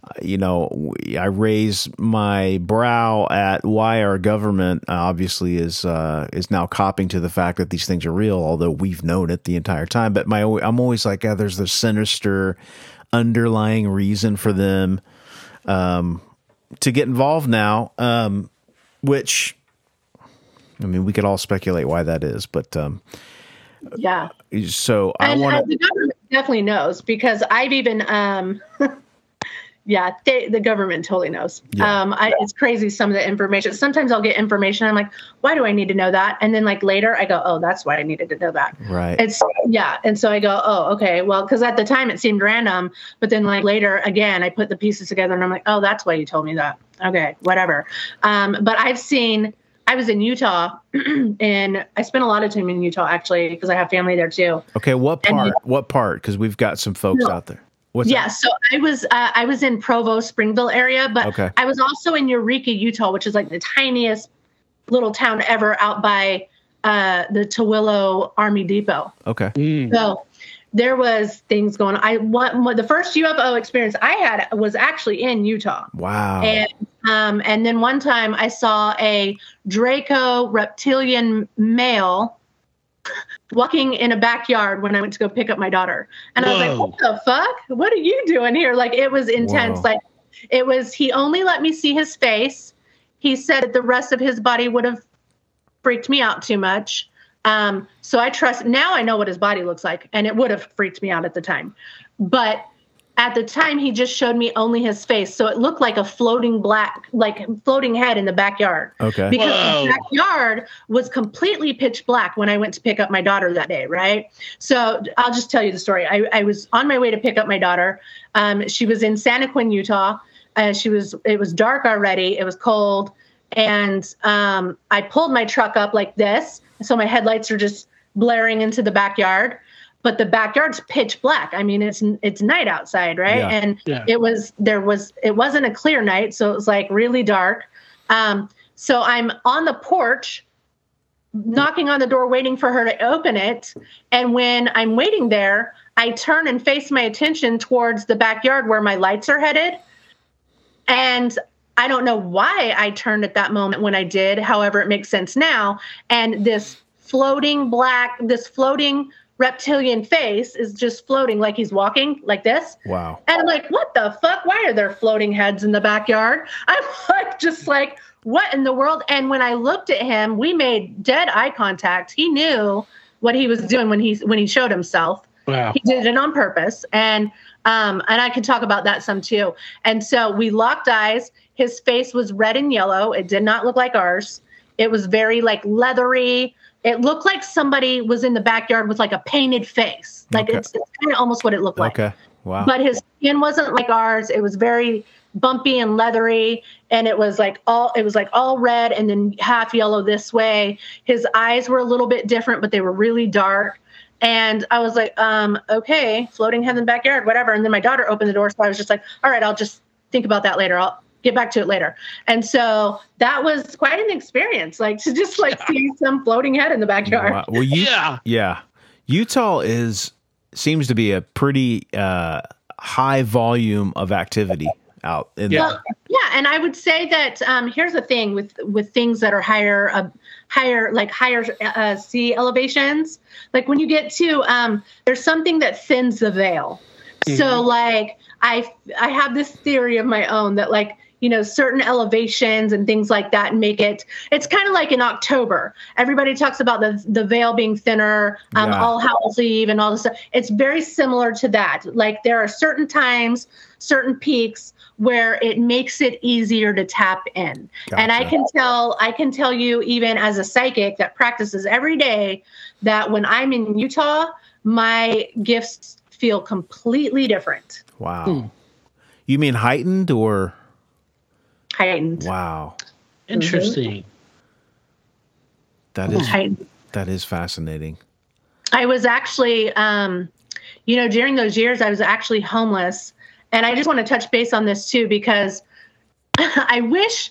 uh, you know, we, I raise my brow at why our government uh, obviously is uh, is now copping to the fact that these things are real, although we've known it the entire time. But my I'm always like, yeah, there's this sinister underlying reason for them um, to get involved now, um, which, I mean, we could all speculate why that is. But um, yeah, so I and, want to. Definitely knows because I've even, um, yeah, they, the government totally knows. Yeah. Um, I, it's crazy. Some of the information, sometimes I'll get information. I'm like, why do I need to know that? And then like later I go, oh, that's why I needed to know that. Right. It's yeah. And so I go, oh, okay. Well, cause at the time it seemed random, but then like later again, I put the pieces together and I'm like, oh, that's why you told me that. Okay. Whatever. Um, but I've seen, I was in Utah and I spent a lot of time in Utah actually because I have family there too. Okay, what part? And, what part? Because we've got some folks no, out there. What's yeah, that? So I was uh, I was in Provo, Springville area, but okay. I was also in Eureka, Utah, which is like the tiniest little town ever out by uh, the Tooele Army Depot. Okay. Mm. So there was things going on. I what, the first U F O experience I had was actually in Utah. Wow. And um, and then one time I saw a Draco reptilian male walking in a backyard when I went to go pick up my daughter. And Whoa. I was like, what the fuck? What are you doing here? Like, it was intense. Whoa. Like, it was, he only let me see his face. He said that the rest of his body would have freaked me out too much. Um, so I trust, now I know what his body looks like, and it would have freaked me out at the time. But at the time, he just showed me only his face. So it looked like a floating black, like floating head in the backyard. Okay. Because Whoa. The backyard was completely pitch black when I went to pick up my daughter that day, right? So I'll just tell you the story. I, I was on my way to pick up my daughter. Um, she was in Santaquin, Utah. Uh, she was, it was dark already. It was cold. And um, I pulled my truck up like this. So my headlights are just blaring into the backyard. But the backyard's pitch black. I mean, it's it's night outside, right? Yeah, and yeah. it was there was it wasn't a clear night, so it was like really dark. Um, so I'm on the porch, knocking on the door, waiting for her to open it. And when I'm waiting there, I turn and face my attention towards the backyard where my lights are headed. And I don't know why I turned at that moment when I did. However, it makes sense now. And this floating black, this floating. reptilian face is just floating like he's walking like this. Wow. And I'm like, what the fuck? Why are there floating heads in the backyard? I'm like, just like, what in the world? And when I looked at him, we made dead eye contact. He knew what he was doing when he, when he showed himself. Wow. He did it on purpose. And, um, and I could talk about that some too. And so we locked eyes. His face was red and yellow. It did not look like ours. It was very like leathery. It looked like somebody was in the backyard with like a painted face. Like okay. it's, it's kind of almost what it looked like. Okay. Wow. But his skin wasn't like ours. It was very bumpy and leathery. And it was like all, it was like all red and then half yellow this way. His eyes were a little bit different, but they were really dark. And I was like, um, okay, floating head in the backyard, whatever. And then my daughter opened the door. So I was just like, all right, I'll just think about that later. I'll, get back to it later. And so that was quite an experience, like to just like yeah. see some floating head in the backyard. Wow. Well, you, yeah. yeah. Utah is, seems to be a pretty uh, high volume of activity out in yeah. Well, yeah. And I would say that um, here's the thing with, with things that are higher, uh, higher, like higher uh, sea elevations. Like when you get to, um, there's something that thins the veil. Mm-hmm. So like I, I have this theory of my own that like, you know, certain elevations and things like that and make it, it's kind of like in October, everybody talks about the the veil being thinner, um, yeah. All Hallows Eve and all this stuff. It's very similar to that. Like there are certain times, certain peaks where it makes it easier to tap in. Gotcha. And I can tell, I can tell you even as a psychic that practices every day that when I'm in Utah, my gifts feel completely different. Wow. Mm. You mean heightened or? Heightened. Wow. Interesting. Mm-hmm. That is heightened. That is fascinating. I was actually, um, you know, during those years, I was actually homeless. And I just want to touch base on this too, because I wish,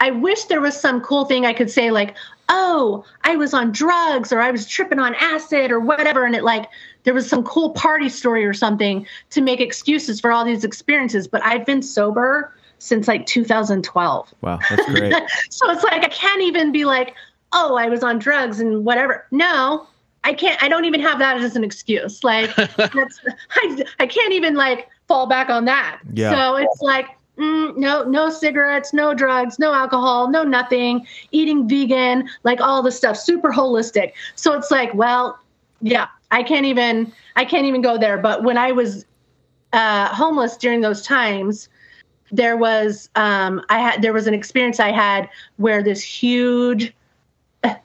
I wish there was some cool thing I could say like, oh, I was on drugs or I was tripping on acid or whatever. And it like, there was some cool party story or something to make excuses for all these experiences. But I've been sober since like two thousand twelve. Wow, that's great. So it's like I can't even be like, oh, I was on drugs and whatever. No, I can't. I don't even have that as an excuse. Like that's, I, I can't even like fall back on that. Yeah. So it's like mm, no, no cigarettes, no drugs, no alcohol, no nothing. Eating vegan, like all the stuff, super holistic. So it's like, well, yeah, I can't even. I can't even go there. But when I was uh, homeless during those times. There was um, I had there was an experience I had where this huge uh,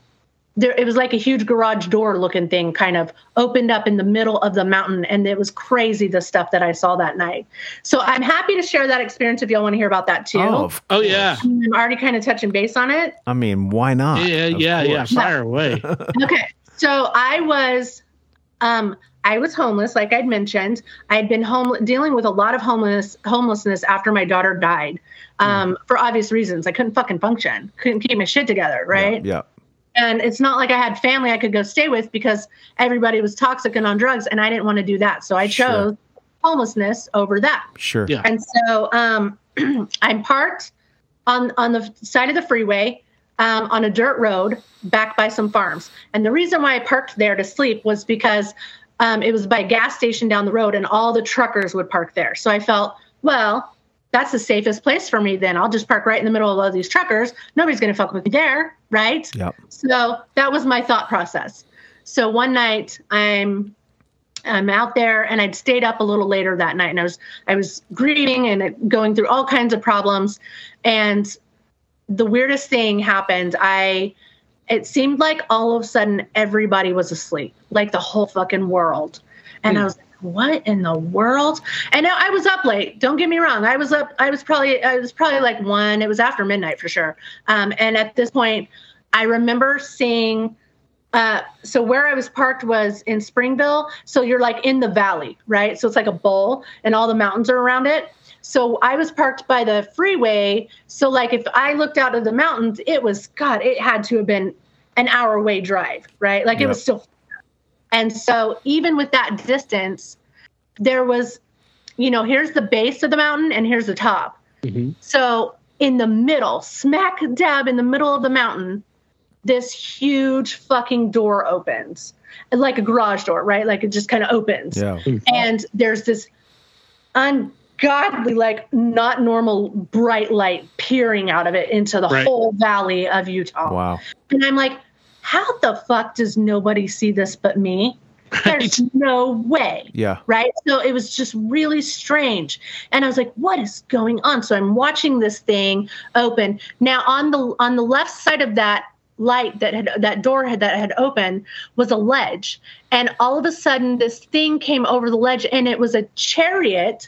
there it was like a huge garage door looking thing kind of opened up in the middle of the mountain, and it was crazy the stuff that I saw that night. So I'm happy to share that experience if y'all want to hear about that too. Oh, oh yeah, I'm already kind of touching base on it. I mean, why not? Yeah, yeah, yeah. Fire away. Okay, so I was um. I was homeless, like I'd mentioned. I'd been home, dealing with a lot of homeless homelessness after my daughter died, um, mm. for obvious reasons. I couldn't fucking function, couldn't keep my shit together, right? Yeah, yeah. And it's not like I had family I could go stay with because everybody was toxic and on drugs, and I didn't want to do that. So I chose sure. homelessness over that. Sure. Yeah. And so um, I'm parked on on the side of the freeway. Um, on a dirt road back by some farms. And the reason why I parked there to sleep was because um, it was by a gas station down the road and all the truckers would park there. So I felt, well, that's the safest place for me then. I'll just park right in the middle of all these truckers. Nobody's going to fuck with me there. right? Yep. So that was my thought process. So one night I'm I'm out there, and I'd stayed up a little later that night, and I was I was grieving and going through all kinds of problems. And the weirdest thing happened. I it seemed like all of a sudden everybody was asleep, like the whole fucking world. And mm. I was like, what in the world? And I was up late. Don't get me wrong. I was up. I was probably I was probably like one. It was after midnight for sure. Um, and at this point, I remember seeing. Uh, so where I was parked was in Springville. So you're like in the valley, right? So it's like a bowl and all the mountains are around it. So I was parked by the freeway. So like if I looked out of the mountains, it was, God, it had to have been an hour away drive, right? Like yep. It was still. And so even with that distance, there was, you know, here's the base of the mountain and here's the top. Mm-hmm. So in the middle, smack dab in the middle of the mountain, this huge fucking door opens, like a garage door, right? Like it just kind of opens. Yeah. And there's this ungodly, like not normal bright light peering out of it into the right. whole valley of Utah. Wow. And I'm like, how the fuck does nobody see this but me? There's right. no way. Yeah. Right. So it was just really strange. And I was like, what is going on? So I'm watching this thing open. Now on the, on the left side of that light that had that door had, that had opened was a ledge, and all of a sudden this thing came over the ledge, and it was a chariot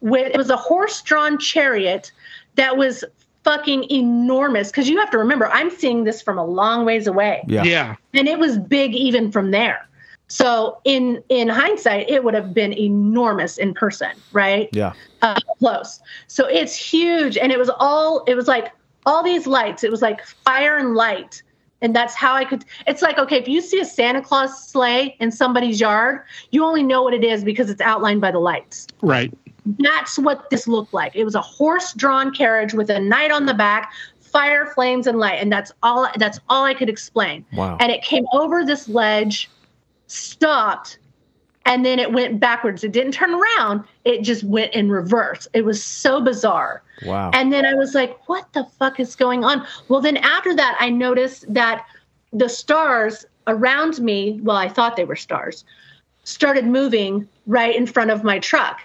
with it was a horse-drawn chariot that was fucking enormous, because you have to remember I'm seeing this from a long ways away. Yeah. Yeah. And it was big even from there, so in in hindsight it would have been enormous in person, right? Yeah. Uh, close. So it's huge, and it was all it was like all these lights. It was like fire and light. And that's how I could, it's like, okay, if you see a Santa Claus sleigh in somebody's yard, you only know what it is because it's outlined by the lights. Right. That's what this looked like. It was a horse-drawn carriage with a knight on the back, fire, flames, and light. And that's all, that's all I could explain. Wow. And it came over this ledge, stopped, and then it went backwards. It didn't turn around. It just went in reverse. It was so bizarre. Wow. And then I was like, what the fuck is going on? Well, then after that, I noticed that the stars around me, well, I thought they were stars, started moving right in front of my truck.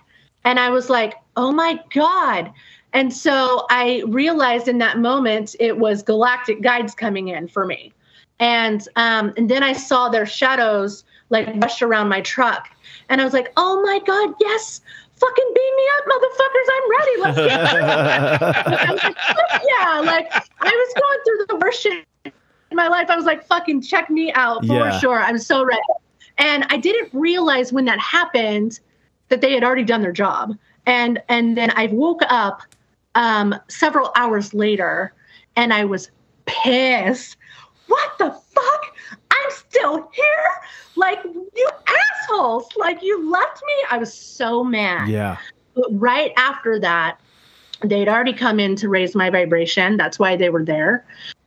And I was like, oh my God. And so I realized in that moment, it was galactic guides coming in for me. And, um, and then I saw their shadows like rushed around my truck. And I was like, oh my God, yes, fucking beam me up, motherfuckers, I'm ready. Let's go. I was like, fuck yeah, like I was going through the worst shit in my life. I was like, fucking check me out for yeah. sure. I'm so ready. And I didn't realize when that happened that they had already done their job. And and then I woke up um, several hours later, and I was pissed. What the fuck? I'm still here? Like, you assholes, like you left me. I was so mad. Yeah. But right after that, they'd already come in to raise my vibration. That's why they were there.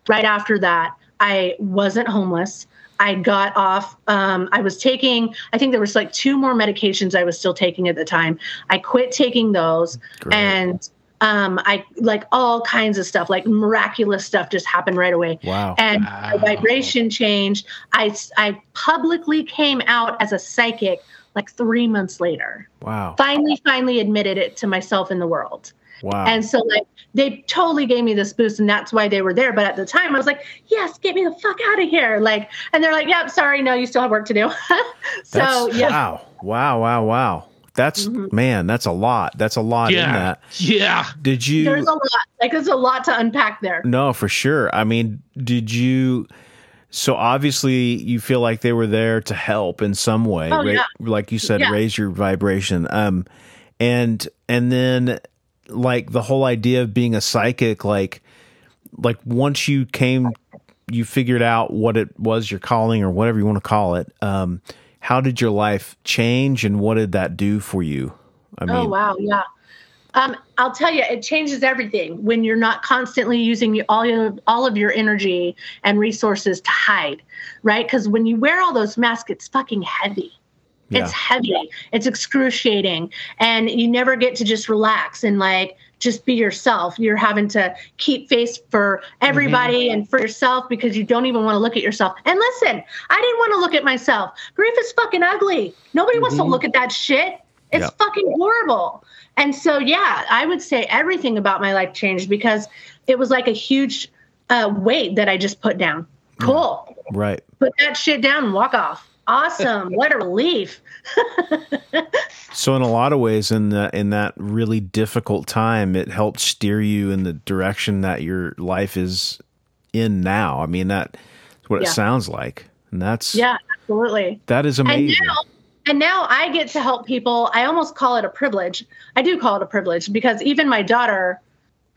Right after that, I wasn't homeless. I got off. Um, I was taking, I think there was like two more medications I was still taking at the time. I quit taking those. Great. And Um, I like all kinds of stuff, like miraculous stuff just happened right away. Wow. And wow. my vibration changed. I, I publicly came out as a psychic like three months later. Wow. Finally, finally admitted it to myself and the world. Wow. And so like they totally gave me this boost, and that's why they were there. But at the time I was like, yes, get me the fuck out of here. Like, and they're like, yep, sorry. No, you still have work to do. So that's, yeah. Wow. Wow. Wow. Wow. That's mm-hmm. man, that's a lot. That's a lot yeah. in that. Yeah. Did you There's a lot. Like there's a lot to unpack there. No, for sure. I mean, did you so obviously you feel like they were there to help in some way, oh, ra- yeah. like you said, yeah. raise your vibration. Um and and then like the whole idea of being a psychic, like like once you came you figured out what it was your calling or whatever you want to call it, um how did your life change, and what did that do for you? I mean, oh, wow. Yeah. Um, I'll tell you, it changes everything when you're not constantly using all your, all of your energy and resources to hide, right? Because when you wear all those masks, it's fucking heavy. Yeah. It's heavy. It's excruciating. And you never get to just relax and like just be yourself. You're having to keep face for everybody mm-hmm. and for yourself because you don't even want to look at yourself. And listen, I didn't want to look at myself. Grief is fucking ugly. Nobody mm-hmm. wants to look at that shit. It's yeah. fucking horrible. And so, yeah, I would say everything about my life changed because it was like a huge uh, weight that I just put down. Cool. Right. Put that shit down and walk off. Awesome. What a relief. So in a lot of ways, in the, in that really difficult time, it helped steer you in the direction that your life is in now. I mean, that's what yeah. it sounds like. And that's... Yeah, absolutely. That is amazing. And now, and now I get to help people. I almost call it a privilege. I do call it a privilege because even my daughter,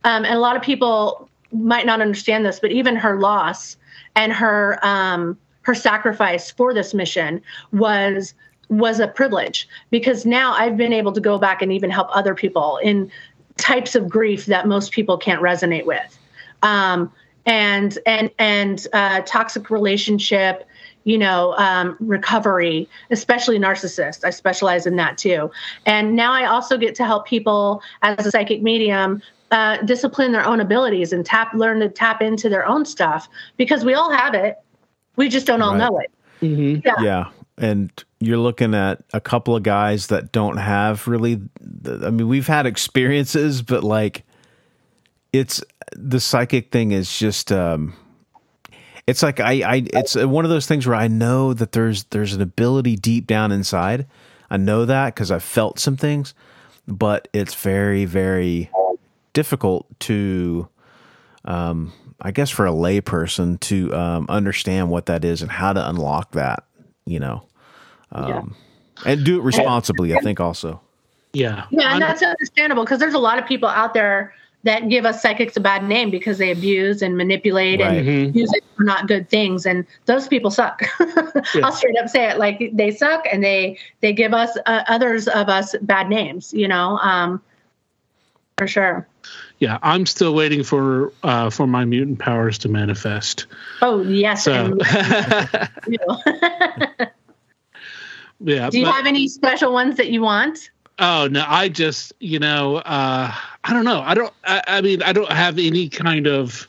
um, and a lot of people might not understand this, but even her loss and her... Um, her sacrifice for this mission was was a privilege because now I've been able to go back and even help other people in types of grief that most people can't resonate with, um, and and and uh, toxic relationship, you know, um, recovery, especially narcissists. I specialize in that too, and now I also get to help people as a psychic medium. Uh, discipline their own abilities and tap learn to tap into their own stuff because we all have it. We just don't all right. know it. Mm-hmm. Yeah. yeah. And you're looking at a couple of guys that don't have really, the, I mean, we've had experiences, but like it's the psychic thing is just, um, it's like, I, I, it's one of those things where I know that there's, there's an ability deep down inside. I know that cause I've felt some things, but it's very, very difficult to, um, I guess for a lay person to um, understand what that is and how to unlock that, you know, um, yeah. and do it responsibly, I think also. Yeah. Yeah. And that's understandable because there's a lot of people out there that give us psychics a bad name because they abuse and manipulate right. and mm-hmm. use it for not good things. And those people suck. yeah. I'll straight up say it. Like they suck and they, they give us uh, others of us bad names, you know, um, for sure. Yeah, I'm still waiting for uh, for my mutant powers to manifest. Oh yes. So. yeah. Do you but, have any special ones that you want? Oh no, I just you know uh, I don't know I don't I, I mean I don't have any kind of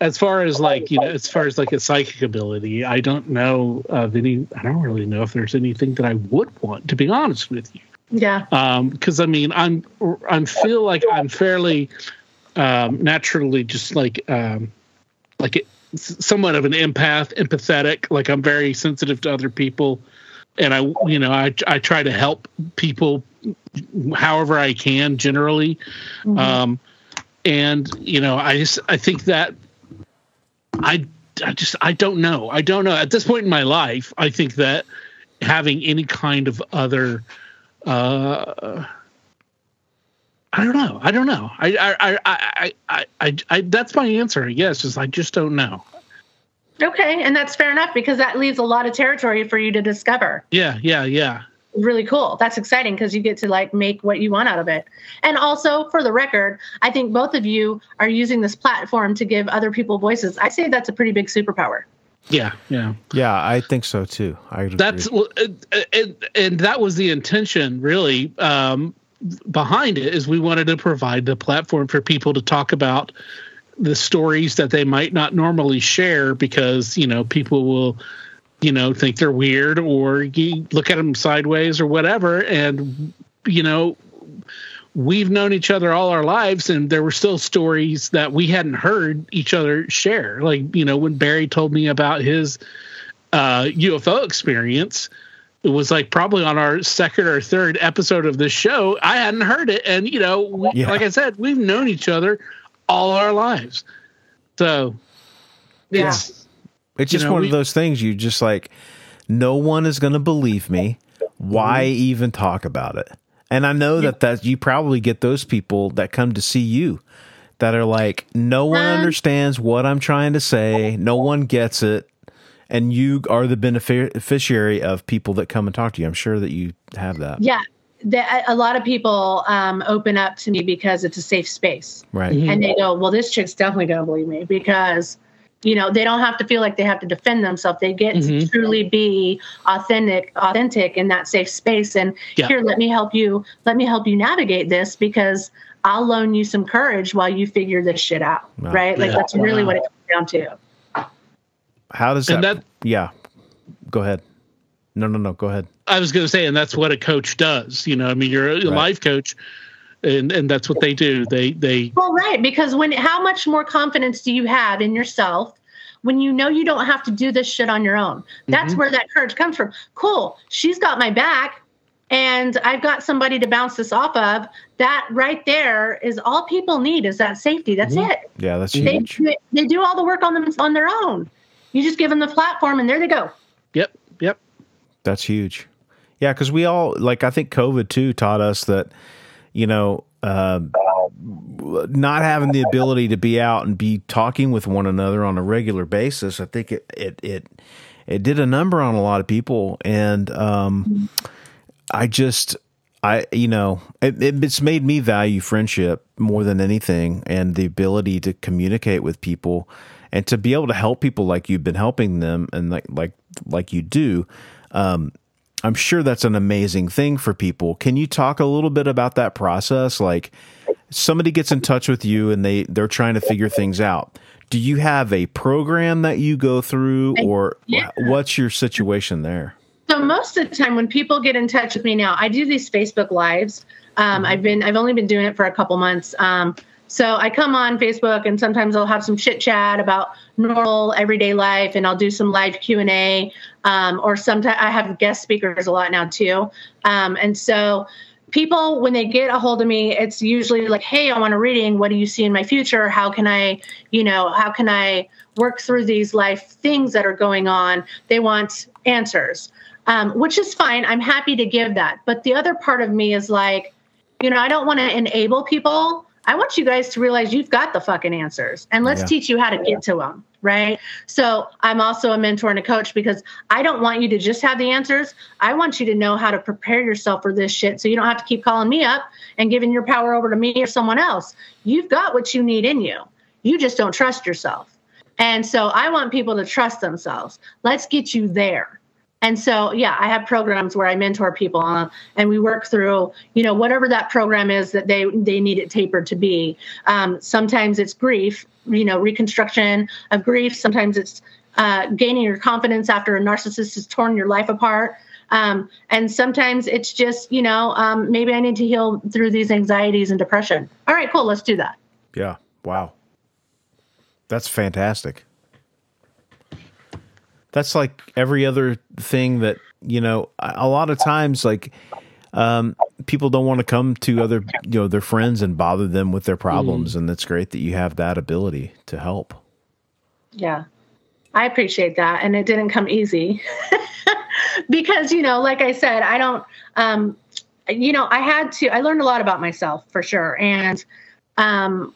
as far as like you know as far as like a psychic ability I don't know of any I don't really know if there's anything that I would want to be honest with you. Yeah. Um, because I mean, I'm I feel like I'm fairly um, naturally just like um, like it, somewhat of an empath, empathetic. Like I'm very sensitive to other people, and I you know I I try to help people however I can generally, mm-hmm. um, and you know I just I think that I I just I don't know I don't know at this point in my life I think that having any kind of other Uh, I don't know. I don't know. I, I, I, I, I, I, that's my answer. Yes. Is I just don't know. Okay. And that's fair enough because that leaves a lot of territory for you to discover. Yeah. Yeah. Yeah. Really cool. That's exciting because you get to like make what you want out of it. And also for the record, I think both of you are using this platform to give other people voices. I say that's a pretty big superpower. Yeah, yeah, yeah. I think so too. I agree. That's and, and that was the intention, really, um, behind it. Is we wanted to provide the platform for people to talk about the stories that they might not normally share because you know people will, you know, think they're weird or you look at them sideways or whatever. And you know, we've known each other all our lives, and there were still stories that we hadn't heard each other share. Like, you know, when Barry told me about his uh, U F O experience, it was like probably on our second or third episode of this show. I hadn't heard it. And, you know, we, yeah. like I said, we've known each other all our lives. So yeah. it's, it's just know, one we, of those things you just like, no one is going to believe me. Why even talk about it? And I know that, that you probably get those people that come to see you that are like, no one understands what I'm trying to say. No one gets it. And you are the beneficiary of people that come and talk to you. I'm sure that you have that. Yeah. The, a lot of people um, open up to me because it's a safe space. Right. Mm-hmm. And they go, well, this chick's definitely going to believe me because you know, they don't have to feel like they have to defend themselves. They get mm-hmm. to truly be authentic, authentic in that safe space. And yeah. here, let me help you, let me help you navigate this, because I'll loan you some courage while you figure this shit out. Wow. Right. Like yeah. that's really wow. what it comes down to. How does that, that, yeah, go ahead. No, no, no, go ahead. I was going to say, and that's what a coach does. You know, I mean, you're a right. life coach. And and that's what they do. They they well, right, because when how much more confidence do you have in yourself when you know you don't have to do this shit on your own? That's mm-hmm. where that courage comes from. Cool, she's got my back, and I've got somebody to bounce this off of. That right there is all people need, is that safety. That's mm-hmm. it. Yeah, that's huge. They, they do all the work on them on their own. You just give them the platform, and there they go. Yep, yep. That's huge. Yeah, because we all like I think COVID too taught us that. You know, uh, not having the ability to be out and be talking with one another on a regular basis, I think it it it, it did a number on a lot of people. And um, I just, I you know, it, it, it's made me value friendship more than anything, and the ability to communicate with people and to be able to help people like you've been helping them and like like like you do. Um, I'm sure that's an amazing thing for people. Can you talk a little bit about that process? Like somebody gets in touch with you and they, they're trying to figure things out. Do you have a program that you go through, or yeah. what's your situation there? So most of the time when people get in touch with me now, I do these Facebook Lives. Um, I've been, I've only been doing it for a couple months. Um, so I come on Facebook and sometimes I'll have some chit chat about normal everyday life, and I'll do some live Q and A. Um, or sometimes I have guest speakers a lot now too. Um, and so people, when they get a hold of me, it's usually like, hey, I want a reading. What do you see in my future? How can I, you know, how can I work through these life things that are going on? They want answers, um, which is fine. I'm happy to give that. But the other part of me is like, you know, I don't want to enable people. I want you guys to realize you've got the fucking answers, and let's yeah. teach you how to get to them. Right. So I'm also a mentor and a coach, because I don't want you to just have the answers. I want you to know how to prepare yourself for this shit, so you don't have to keep calling me up and giving your power over to me or someone else. You've got what you need in you. You just don't trust yourself. And so I want people to trust themselves. Let's get you there. And so, yeah, I have programs where I mentor people on, and we work through, you know, whatever that program is that they, they need it tapered to be. Um, sometimes it's grief, you know, reconstruction of grief. Sometimes it's uh, gaining your confidence after a narcissist has torn your life apart. Um, and sometimes it's just, you know, um, maybe I need to heal through these anxieties and depression. All right, cool. Let's do that. Yeah. Wow. That's fantastic. That's like every other thing that, you know, a lot of times, like, um, people don't want to come to other, you know, their friends and bother them with their problems. Mm. And it's great that you have that ability to help. Yeah, I appreciate that. And it didn't come easy because, you know, like I said, I don't, um, you know, I had to, I learned a lot about myself for sure. And um,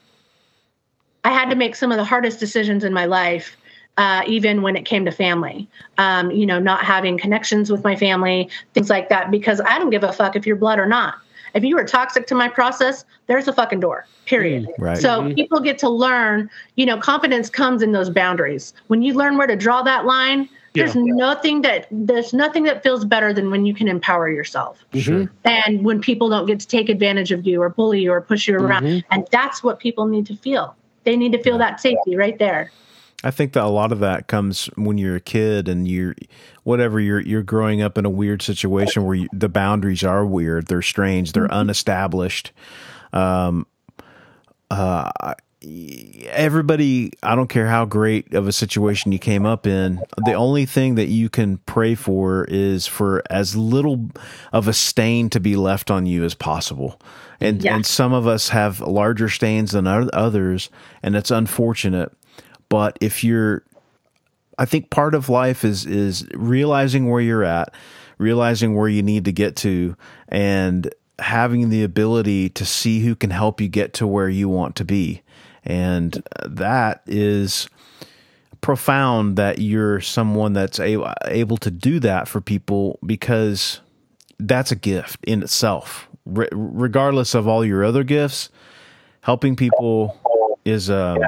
I had to make some of the hardest decisions in my life. Uh, even when it came to family, um, you know, not having connections with my family, things like that, because I don't give a fuck if you're blood or not. If you were toxic to my process, there's a fucking door, period. Right. So people get to learn, you know, confidence comes in those boundaries. When you learn where to draw that line, there's yeah. nothing that there's nothing that feels better than when you can empower yourself. Mm-hmm. And when people don't get to take advantage of you or bully you or push you around. Mm-hmm. And that's what people need to feel. They need to feel that safety right there. I think that a lot of that comes when you're a kid and you're, whatever, you're you're growing up in a weird situation where you, the boundaries are weird, they're strange, they're unestablished. Um, uh, everybody, I don't care how great of a situation you came up in, the only thing that you can pray for is for as little of a stain to be left on you as possible. And, yeah. and some of us have larger stains than others, and it's unfortunate. But if you're, I think part of life is is realizing where you're at, realizing where you need to get to, and having the ability to see who can help you get to where you want to be. And that is profound that you're someone that's a, able to do that for people, because that's a gift in itself. Re- regardless of all your other gifts, helping people is... Um,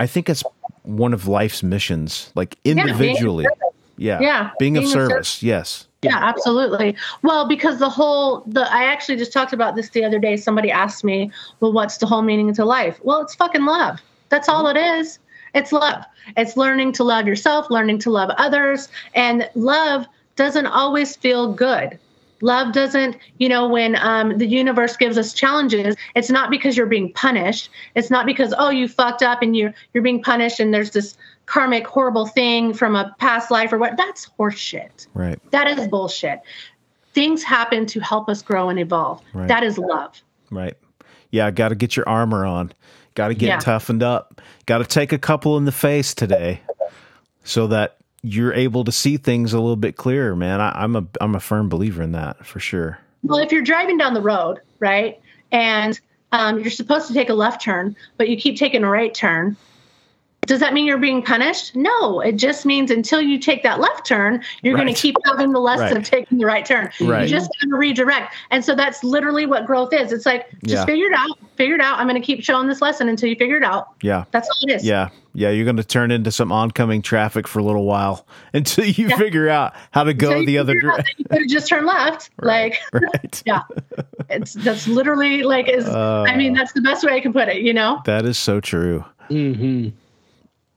I think it's one of life's missions, like individually. Yeah. Being, yeah. yeah. being, being of service. service. Yes. Yeah, absolutely. Well, because the whole, the I actually just talked about this the other day. Somebody asked me, well, what's the whole meaning to life? Well, it's fucking love. That's all it is. It's love. It's learning to love yourself, learning to love others. And love doesn't always feel good. Love doesn't, you know, when um, the universe gives us challenges, it's not because you're being punished. It's not because, oh, you fucked up and you're, you're being punished and there's this karmic horrible thing from a past life or what. That's horseshit. Right. That is bullshit. Things happen to help us grow and evolve. Right. That is love. Right. Yeah, got to get your armor on. Got to get yeah. toughened up. Got to take a couple in the face today so that you're able to see things a little bit clearer, man. I, I'm a I'm a firm believer in that for sure. Well, if you're driving down the road, right, and um, you're supposed to take a left turn, but you keep taking a right turn, does that mean you're being punished? No, it just means until you take that left turn, you're right. going to keep having the lesson right. of taking the right turn. Right. You just going to redirect, and so that's literally what growth is. It's like just yeah. figure it out, figure it out. I'm going to keep showing this lesson until you figure it out. Yeah, that's all it is. Yeah. Yeah, you're going to turn into some oncoming traffic for a little while until you yeah. figure out how to go the other direction. You could just turn left. Right, like, right. yeah, it's that's literally like is. Uh, I mean, that's the best way I can put it. You know, that is so true. Mm-hmm.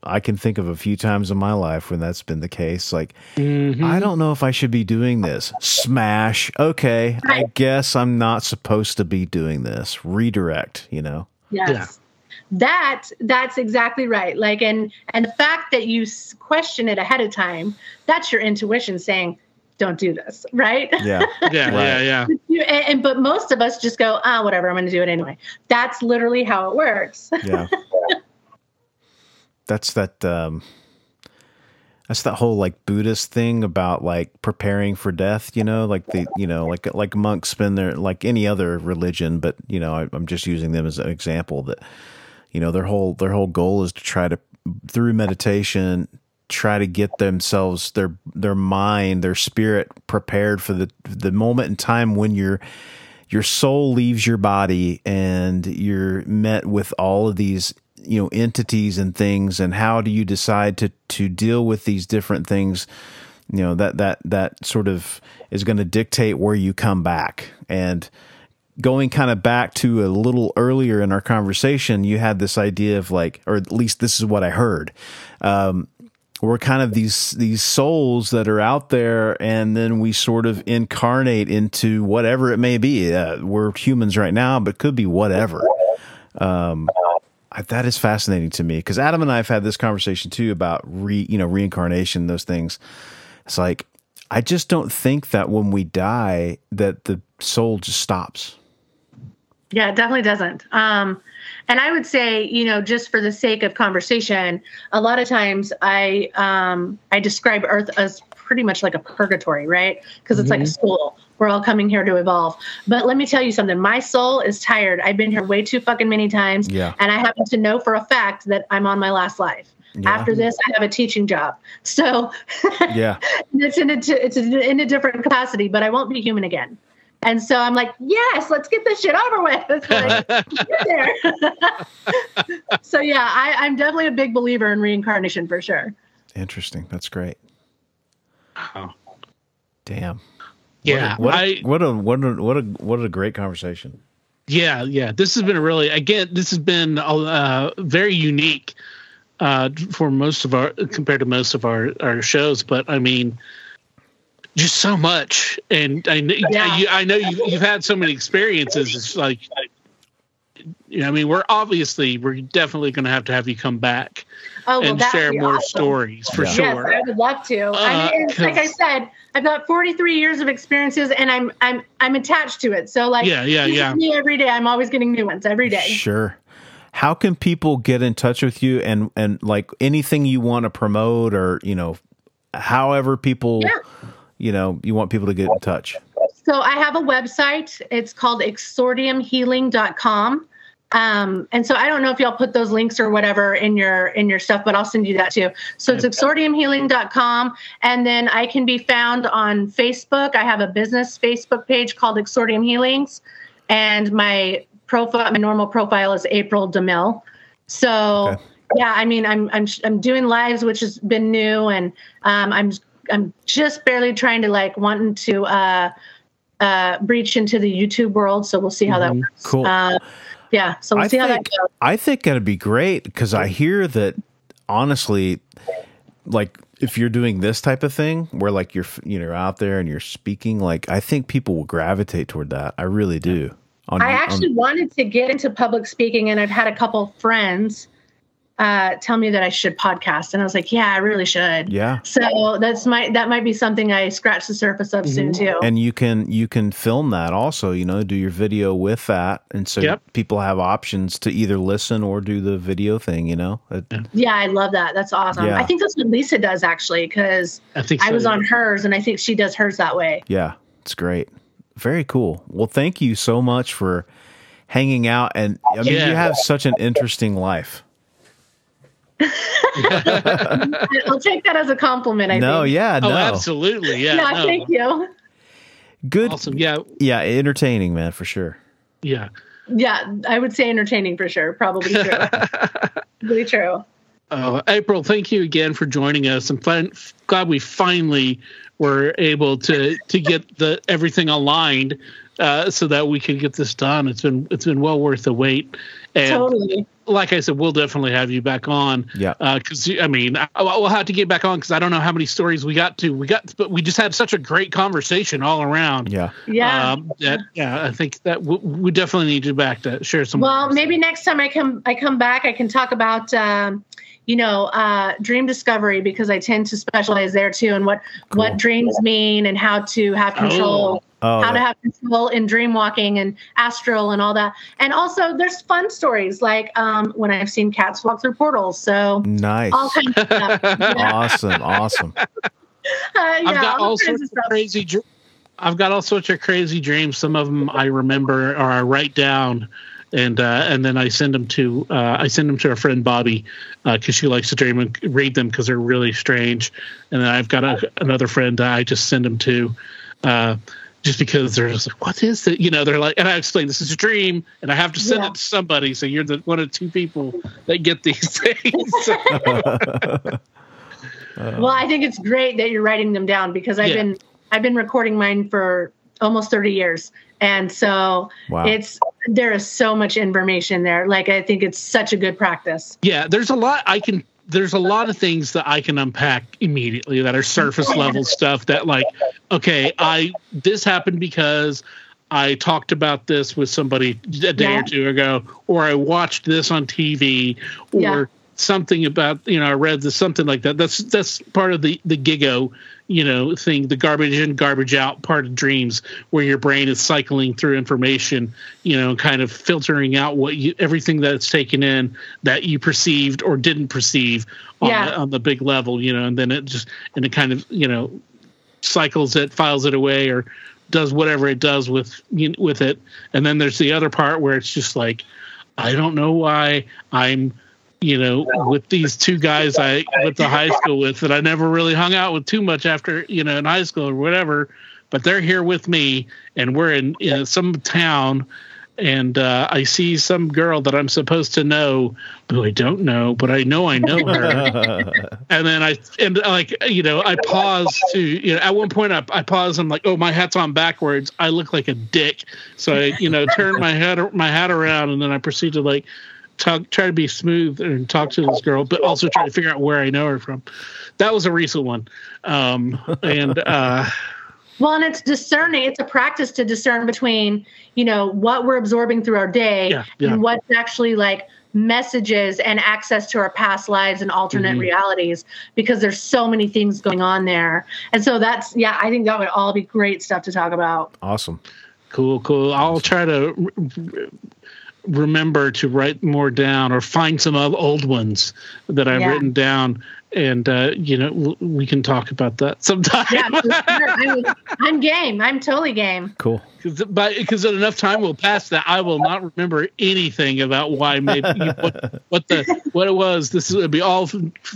I can think of a few times in my life when that's been the case. Like, mm-hmm. I don't know if I should be doing this. Smash. Okay, right. I guess I'm not supposed to be doing this. Redirect. You know. Yes. Yeah. That that's exactly right. Like, and, and the fact that you question it ahead of time, that's your intuition saying, don't do this. Right. Yeah. Yeah. right. Yeah. Yeah. And, and, but most of us just go, ah, whatever, I'm going to do it anyway. That's literally how it works. Yeah. That's that, um, that's that whole like Buddhist thing about like preparing for death, you know, like the, you know, like, like monks spend their, like any other religion, but you know, I, I'm just using them as an example that, you know, their whole their whole goal is to try to, through meditation, try to get themselves, their their mind, their spirit prepared for the the moment in time when your your soul leaves your body and you're met with all of these, you know, entities and things. And how do you decide to to deal with these different things? You know, that that that sort of is going to dictate where you come back. And going kind of back to a little earlier in our conversation, you had this idea of like, or at least this is what I heard. Um, we're kind of these, these souls that are out there, and then we sort of incarnate into whatever it may be. Uh, we're humans right now, but could be whatever. Um, I, that is fascinating to me, because Adam and I have had this conversation too about re, you know, reincarnation, those things. It's like, I just don't think that when we die that the soul just stops. Yeah, it definitely doesn't. Um, and I would say, you know, just for the sake of conversation, a lot of times I um, I describe Earth as pretty much like a purgatory, right? Because it's mm-hmm. like a school. We're all coming here to evolve. But let me tell you something. My soul is tired. I've been here way too fucking many times. Yeah. And I happen to know for a fact that I'm on my last life. Yeah. After this, I have a teaching job. So yeah, it's, in a, it's in a different capacity, but I won't be human again. And so I'm like, yes, let's get this shit over with. Like, "You're there. So yeah, I, I'm definitely a big believer in reincarnation for sure. Interesting. That's great. Wow. Oh. Damn. Yeah. What a, I, what, a, what, a, what a what a great conversation. Yeah, yeah. This has been a really, again, this has been uh, very unique uh, for most of our, compared to most of our, our shows. But I mean, just so much, and I know, yeah. you, I know you've, you've had so many experiences. It's like, you know, I mean, we're obviously, we're definitely going to have to have you come back oh, well, and share more awesome. stories for yeah. sure. Yes, I would love to. Uh, I mean, like I said, I've got forty-three years of experiences, and I'm I'm I'm attached to it. So like, yeah, yeah, yeah. Me every day, I'm always getting new ones every day. Sure. How can people get in touch with you, and and like anything you want to promote, or you know, however people. Yeah. You know, you want people to get in touch. So I have a website. It's called exordium healing dot com. Um, and so I don't know if y'all put those links or whatever in your in your stuff, but I'll send you that too. So it's exordium healing dot com. And then I can be found on Facebook. I have a business Facebook page called Exordium Healings. And my profile, my normal profile is April DeMille. So, okay. yeah, I mean, I'm I'm I'm doing lives, which has been new, and um, I'm I'm just barely trying to like wanting to uh, uh, breach into the YouTube world. So we'll see how mm-hmm. that works. Cool. Uh, yeah. So we'll I see think, how that goes. I think that'd be great because I hear that honestly, like if you're doing this type of thing where like you're you know out there and you're speaking, like I think people will gravitate toward that. I really do. On, I actually on, wanted to get into public speaking, and I've had a couple friends uh, tell me that I should podcast, and I was like, "Yeah, I really should." Yeah. So that's my that might be something I scratch the surface of mm-hmm. soon too. And you can you can film that also, you know, do your video with that, and so yep. people have options to either listen or do the video thing, you know. Yeah, I love that. That's awesome. Yeah. I think that's what Lisa does actually, because I, so, I was yeah. on hers, and I think she does hers that way. Yeah, it's great. Very cool. Well, thank you so much for hanging out. And I mean, yeah. you have such an interesting life. I'll take that as a compliment. I no, think. yeah, no, oh, absolutely, yeah. yeah no. Thank you. Good, awesome, yeah, yeah, entertaining, man, for sure. Yeah, yeah, I would say entertaining for sure. Probably true. Probably true. Oh, April, thank you again for joining us. I'm fun, glad we finally. We're able to to get the everything aligned uh, so that we can get this done. It's been it's been well worth the wait. And totally. Like I said, we'll definitely have you back on. Yeah. Because uh, I mean, I, we'll have to get back on because I don't know how many stories we got to. We got, but we just had such a great conversation all around. Yeah. Yeah. Um, that, yeah. I think that w- we definitely need you back to share some. Well, maybe next time I come I come back, I can talk about. Um, you know, uh, dream discovery, because I tend to specialize there too. And what, cool. what dreams mean and how to have control, oh. Oh, how that. to have control in dream walking and astral and all that. And also there's fun stories. Like, um, when I've seen cats walk through portals. So nice. All kinds of stuff. Yeah. Awesome. Awesome. Uh, yeah, I've got all, all sorts of stuff. crazy. Dr- I've got all sorts of crazy dreams. Some of them I remember or I write down. And uh, and then I send them to uh, I send them to our friend Bobby because uh, she likes to dream and read them because they're really strange. And then I've got a, another friend that I just send them to uh, just because they're just like, what is it? You know, they're like, and I explain this is a dream, and I have to send yeah. it to somebody. So you're the one of two people that get these things. Well, I think it's great that you're writing them down because I've yeah. been I've been recording mine for almost thirty years. And so wow. it's there is so much information there. Like, I think it's such a good practice. Yeah, there's a lot I can there's a lot of things that I can unpack immediately that are surface level stuff that like, OK, I this happened because I talked about this with somebody a day yeah. or two ago, or I watched this on T V or yeah. something about, you know, I read this, something like that. That's that's part of the the GIGO, you know, thing, the garbage in, garbage out part of dreams where your brain is cycling through information, you know, kind of filtering out what you, everything that's taken in that you perceived or didn't perceive on, yeah. the, on the big level, you know, and then it just, and it kind of, you know, cycles it, files it away or does whatever it does with, you know, with it. And then there's the other part where it's just like, I don't know why I'm, you know, with these two guys I went to high school with that I never really hung out with too much after, you know, in high school or whatever, but they're here with me and we're in, in some town and uh, I see some girl that I'm supposed to know, who I don't know, but I know I know her. And then I, and like, you know, I pause to, you know, at one point I, I pause. I'm like, oh, my hat's on backwards. I look like a dick. So I, you know, turn my head, my hat around and then I proceed to like, Talk, try to be smooth and talk to this girl, but also try to figure out where I know her from. That was a recent one. Um, and uh, well, and it's discerning. It's a practice to discern between, you know, what we're absorbing through our day yeah, yeah. and what's actually like messages and access to our past lives and alternate mm-hmm. realities, because there's so many things going on there. And so that's, yeah, I think that would all be great stuff to talk about. Awesome. Cool, cool. I'll try to... remember to write more down or find some old ones that I've yeah. written down. And, uh, you know, w- we can talk about that sometime. Yeah, for sure. I mean, I'm game. I'm totally game. Cool. Because enough time will pass that I will not remember anything about why maybe what, what the what it was. This would be all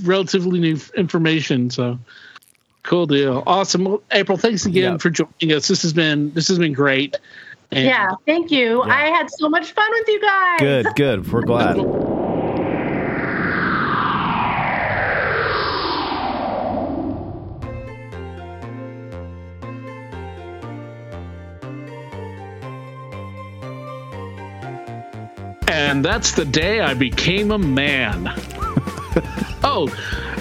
relatively new information. So cool deal. Awesome. Well, April, thanks again yeah. for joining us. This has been this has been great. And yeah, thank you. Yeah. I had so much fun with you guys. Good, good. We're glad. And that's the day I became a man. Oh,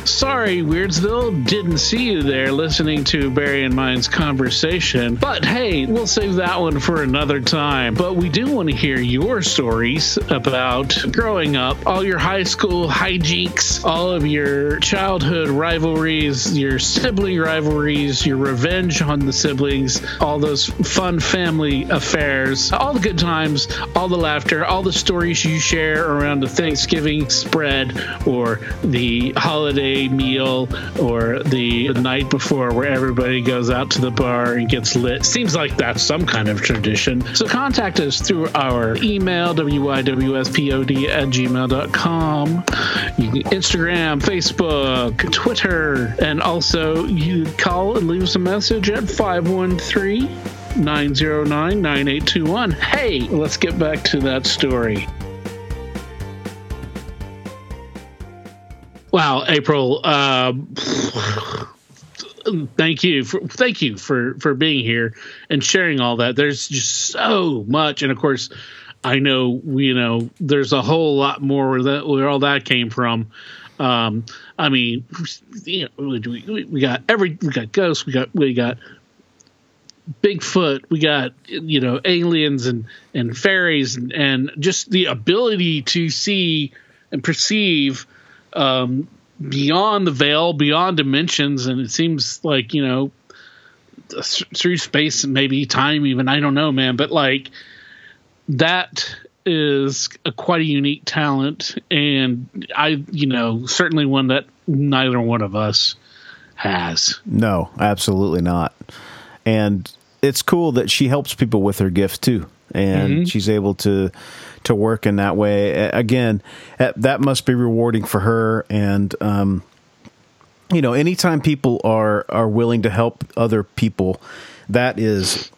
sorry, Weirdsville. Didn't see you there listening to Barry and mine's conversation. But hey, we'll save that one for another time. But we do want to hear your stories about growing up, all your high school hijinks, all of your childhood rivalries, your sibling rivalries, your revenge on the siblings, all those fun family affairs, all the good times, all the laughter, all the stories you share around the Thanksgiving spread or the holiday meal or the night before where everybody goes out to the bar and gets lit. Seems like that's some kind of tradition. So contact us through our email, w y w s p o d at gmail dot com. You can Instagram, Facebook, Twitter, and also you call and leave us a message at five one three, nine zero nine, nine eight two one. Hey, let's get back to that story. Wow, April, uh, thank you for, thank you for, for being here and sharing all that. There's just so much. And, of course, I know, you know, there's a whole lot more where, that, where all that came from. Um, I mean, you know, we, we got every we got ghosts. We got we got Bigfoot. We got, you know, aliens and, and fairies and, and just the ability to see and perceive Um, beyond the veil, beyond dimensions, and it seems like, you know, through space and maybe time even, I don't know, man, but like that is a quite a unique talent, and I, you know, certainly one that neither one of us has. No, absolutely not. And it's cool that she helps people with her gift too. And mm-hmm. she's able to to work in that way. Again, that must be rewarding for her. And, um, you know, anytime people are, are willing to help other people, that is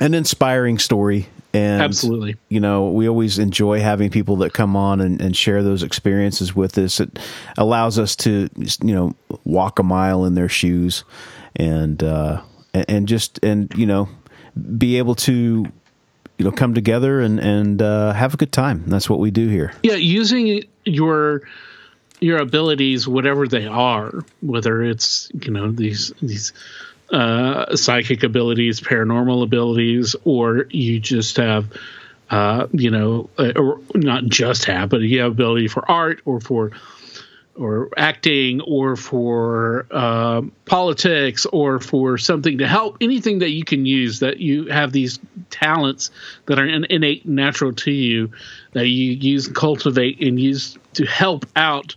an inspiring story. And, absolutely, you know, we always enjoy having people that come on and, and share those experiences with us. It allows us to, you know, walk a mile in their shoes and, uh, and just, and, you know, be able to, you know, come together and, and uh, have a good time. That's what we do here. Yeah, using your your abilities, whatever they are, whether it's, you know, these these uh, psychic abilities, paranormal abilities, or you just have, uh, you know, or not just have, but you have ability for art or for or acting or for uh, politics or for something to help, anything that you can use, that you have these talents that are innate, natural to you, that you use, cultivate, and use to help out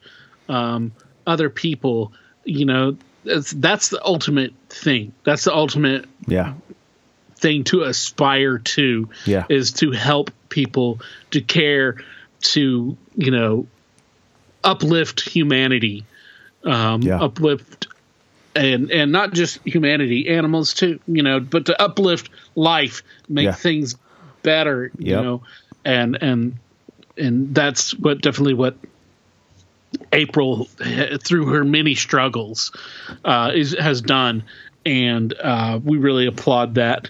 um, other people. You know, that's, that's the ultimate thing. That's the ultimate yeah. thing to aspire to yeah. is to help people, to care, to, you know, uplift humanity, um, yeah. uplift and, and not just humanity, animals too, you know, but to uplift life, make yeah. things better, yep. you know, and, and, and that's what definitely what April through her many struggles, uh, is, has done. And, uh, we really applaud that,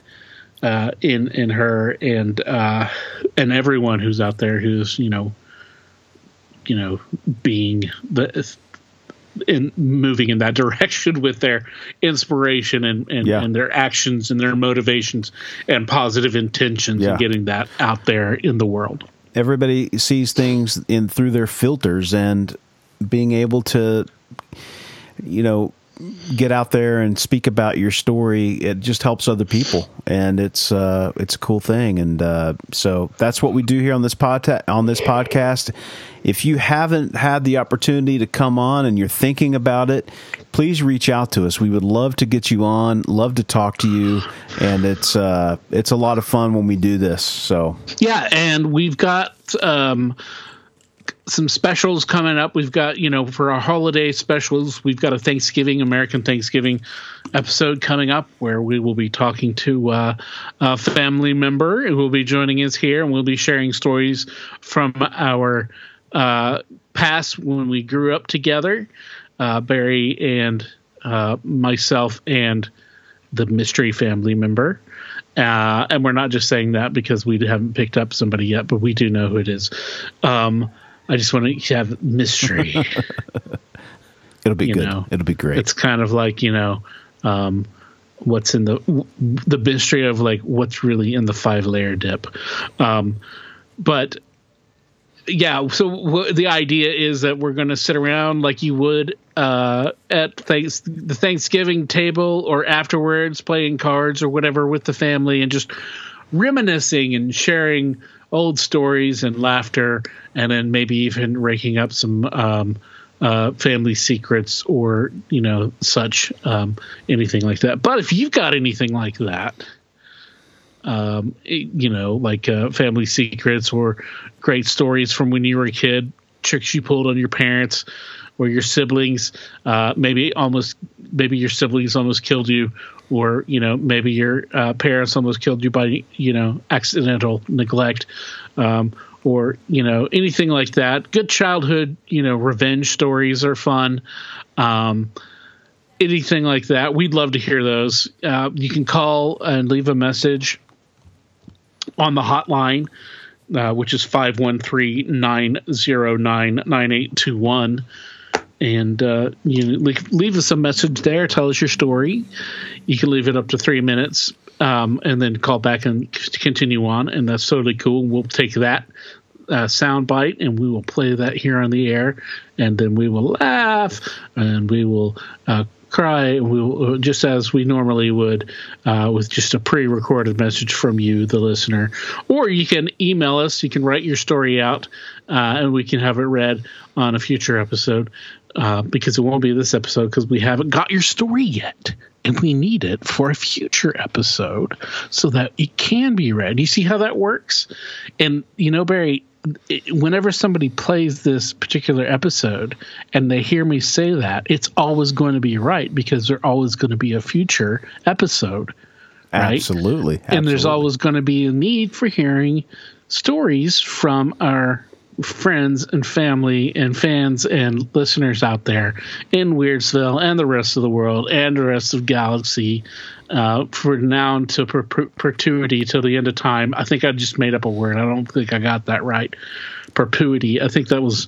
uh, in, in her and, uh, and everyone who's out there who's, you know, you know, being the in moving in that direction with their inspiration and, and, yeah. and their actions and their motivations and positive intentions yeah. and getting that out there in the world. Everybody sees things in through their filters, and being able to, you know, get out there and speak about your story, it just helps other people, and it's uh it's a cool thing. And uh so that's what we do here on this pod on this podcast. If you haven't had the opportunity to come on and you're thinking about it, please reach out to us. We would love to get you on, love to talk to you, and it's uh it's a lot of fun when we do this. So yeah, and we've got um some specials coming up. We've got, you know, for our holiday specials, we've got a Thanksgiving, American Thanksgiving episode coming up where we will be talking to uh, a family member who will be joining us here, and we'll be sharing stories from our uh, past when we grew up together, uh, Barry and uh, myself and the mystery family member. Uh, and we're not just saying that because we haven't picked up somebody yet, but we do know who it is. Um, I just want to have mystery. It'll be you good. Know? It'll be great. It's kind of like, you know, um, what's in the the mystery of like what's really in the five layer dip. Um, but yeah, so w- the idea is that we're going to sit around like you would uh, at thanks- the Thanksgiving table or afterwards, playing cards or whatever with the family and just reminiscing and sharing old stories and laughter, and then maybe even raking up some um, uh, family secrets or, you know, such, um, anything like that. But if you've got anything like that, um, it, you know, like uh, family secrets or great stories from when you were a kid, tricks you pulled on your parents or your siblings, uh, maybe almost, maybe your siblings almost killed you, or, you know, maybe your uh, parents almost killed you by, you know, accidental neglect, um, or, you know, anything like that. Good childhood, you know, revenge stories are fun. Um, anything like that. We'd love to hear those. Uh, you can call and leave a message on the hotline, uh, which is five one three, nine zero nine, nine eight two one. And uh, you leave, leave us a message there. Tell us your story. You can leave it up to three minutes um, and then call back and c- continue on. And that's totally cool. We'll take that uh, sound bite and we will play that here on the air. And then we will laugh and we will uh, cry. And we will, just as we normally would, uh, with just a pre-recorded message from you, the listener. Or you can email us. You can write your story out uh, and we can have it read on a future episode. Uh, because it won't be this episode because we haven't got your story yet, and we need it for a future episode so that it can be read. You see how that works? And, you know, Barry, it, whenever somebody plays this particular episode and they hear me say that, it's always going to be right because there's always going to be a future episode. Right? Absolutely. Absolutely. And there's always going to be a need for hearing stories from our friends and family and fans and listeners out there in Weirdsville and the rest of the world and the rest of galaxy, uh, for now to per- per- perpetuity till the end of time. I think I just made up a word. I don't think I got that right. Perpetuity. I think that was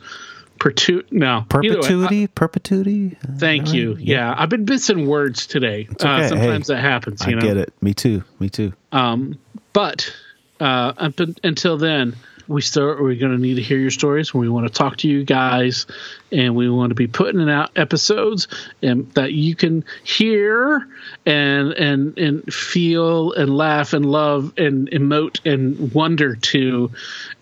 perpetu- no. Perpetuity. Way, I, perpetuity. Thank right. you. Yeah. yeah. I've been missing words today. Okay. Uh, sometimes hey, that happens. You I know? get it. Me too. Me too. Um, but, uh, up in, until then, We start, we're going to need to hear your stories. We want to talk to you guys, and we want to be putting out episodes and, that you can hear and and and feel and laugh and love and emote and wonder to,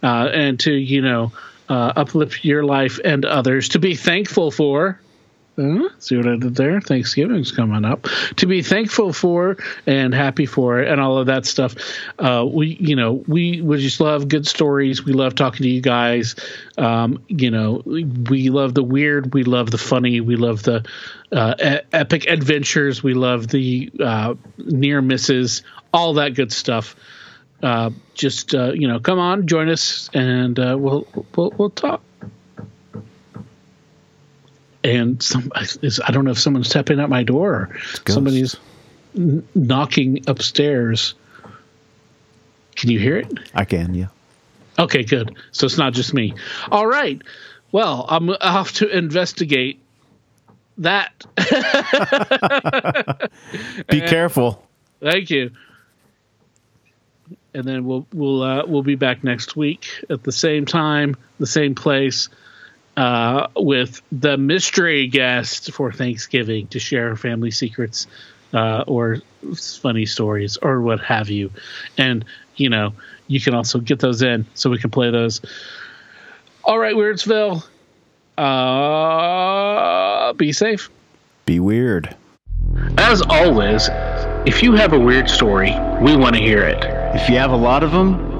uh, and to, you know, uh, uplift your life and others, to be thankful for. Uh, see what I did there? Thanksgiving's coming up. To be thankful for and happy for and all of that stuff. Uh, we, you know, we, we just love good stories. We love talking to you guys. Um, you know, we love the weird. We love the funny. We love the uh, e- epic adventures. We love the uh, near misses. All that good stuff. Uh, just, uh, you know, come on, join us, and uh, we'll, we'll we'll talk. And some, I don't know if someone's tapping at my door or somebody's n- knocking upstairs. Can you hear it? I can, yeah. Okay, good. So it's not just me. All right. Well, I'm off to investigate that. Be and, careful. Thank you. And then we'll we'll uh, we'll be back next week at the same time, the same place. Uh, with the mystery guest for Thanksgiving to share family secrets uh, or funny stories or what have you. And, you know, you can also get those in so we can play those. All right, Weirdsville. Uh, be safe. Be weird. As always, if you have a weird story, we want to hear it. If you have a lot of them,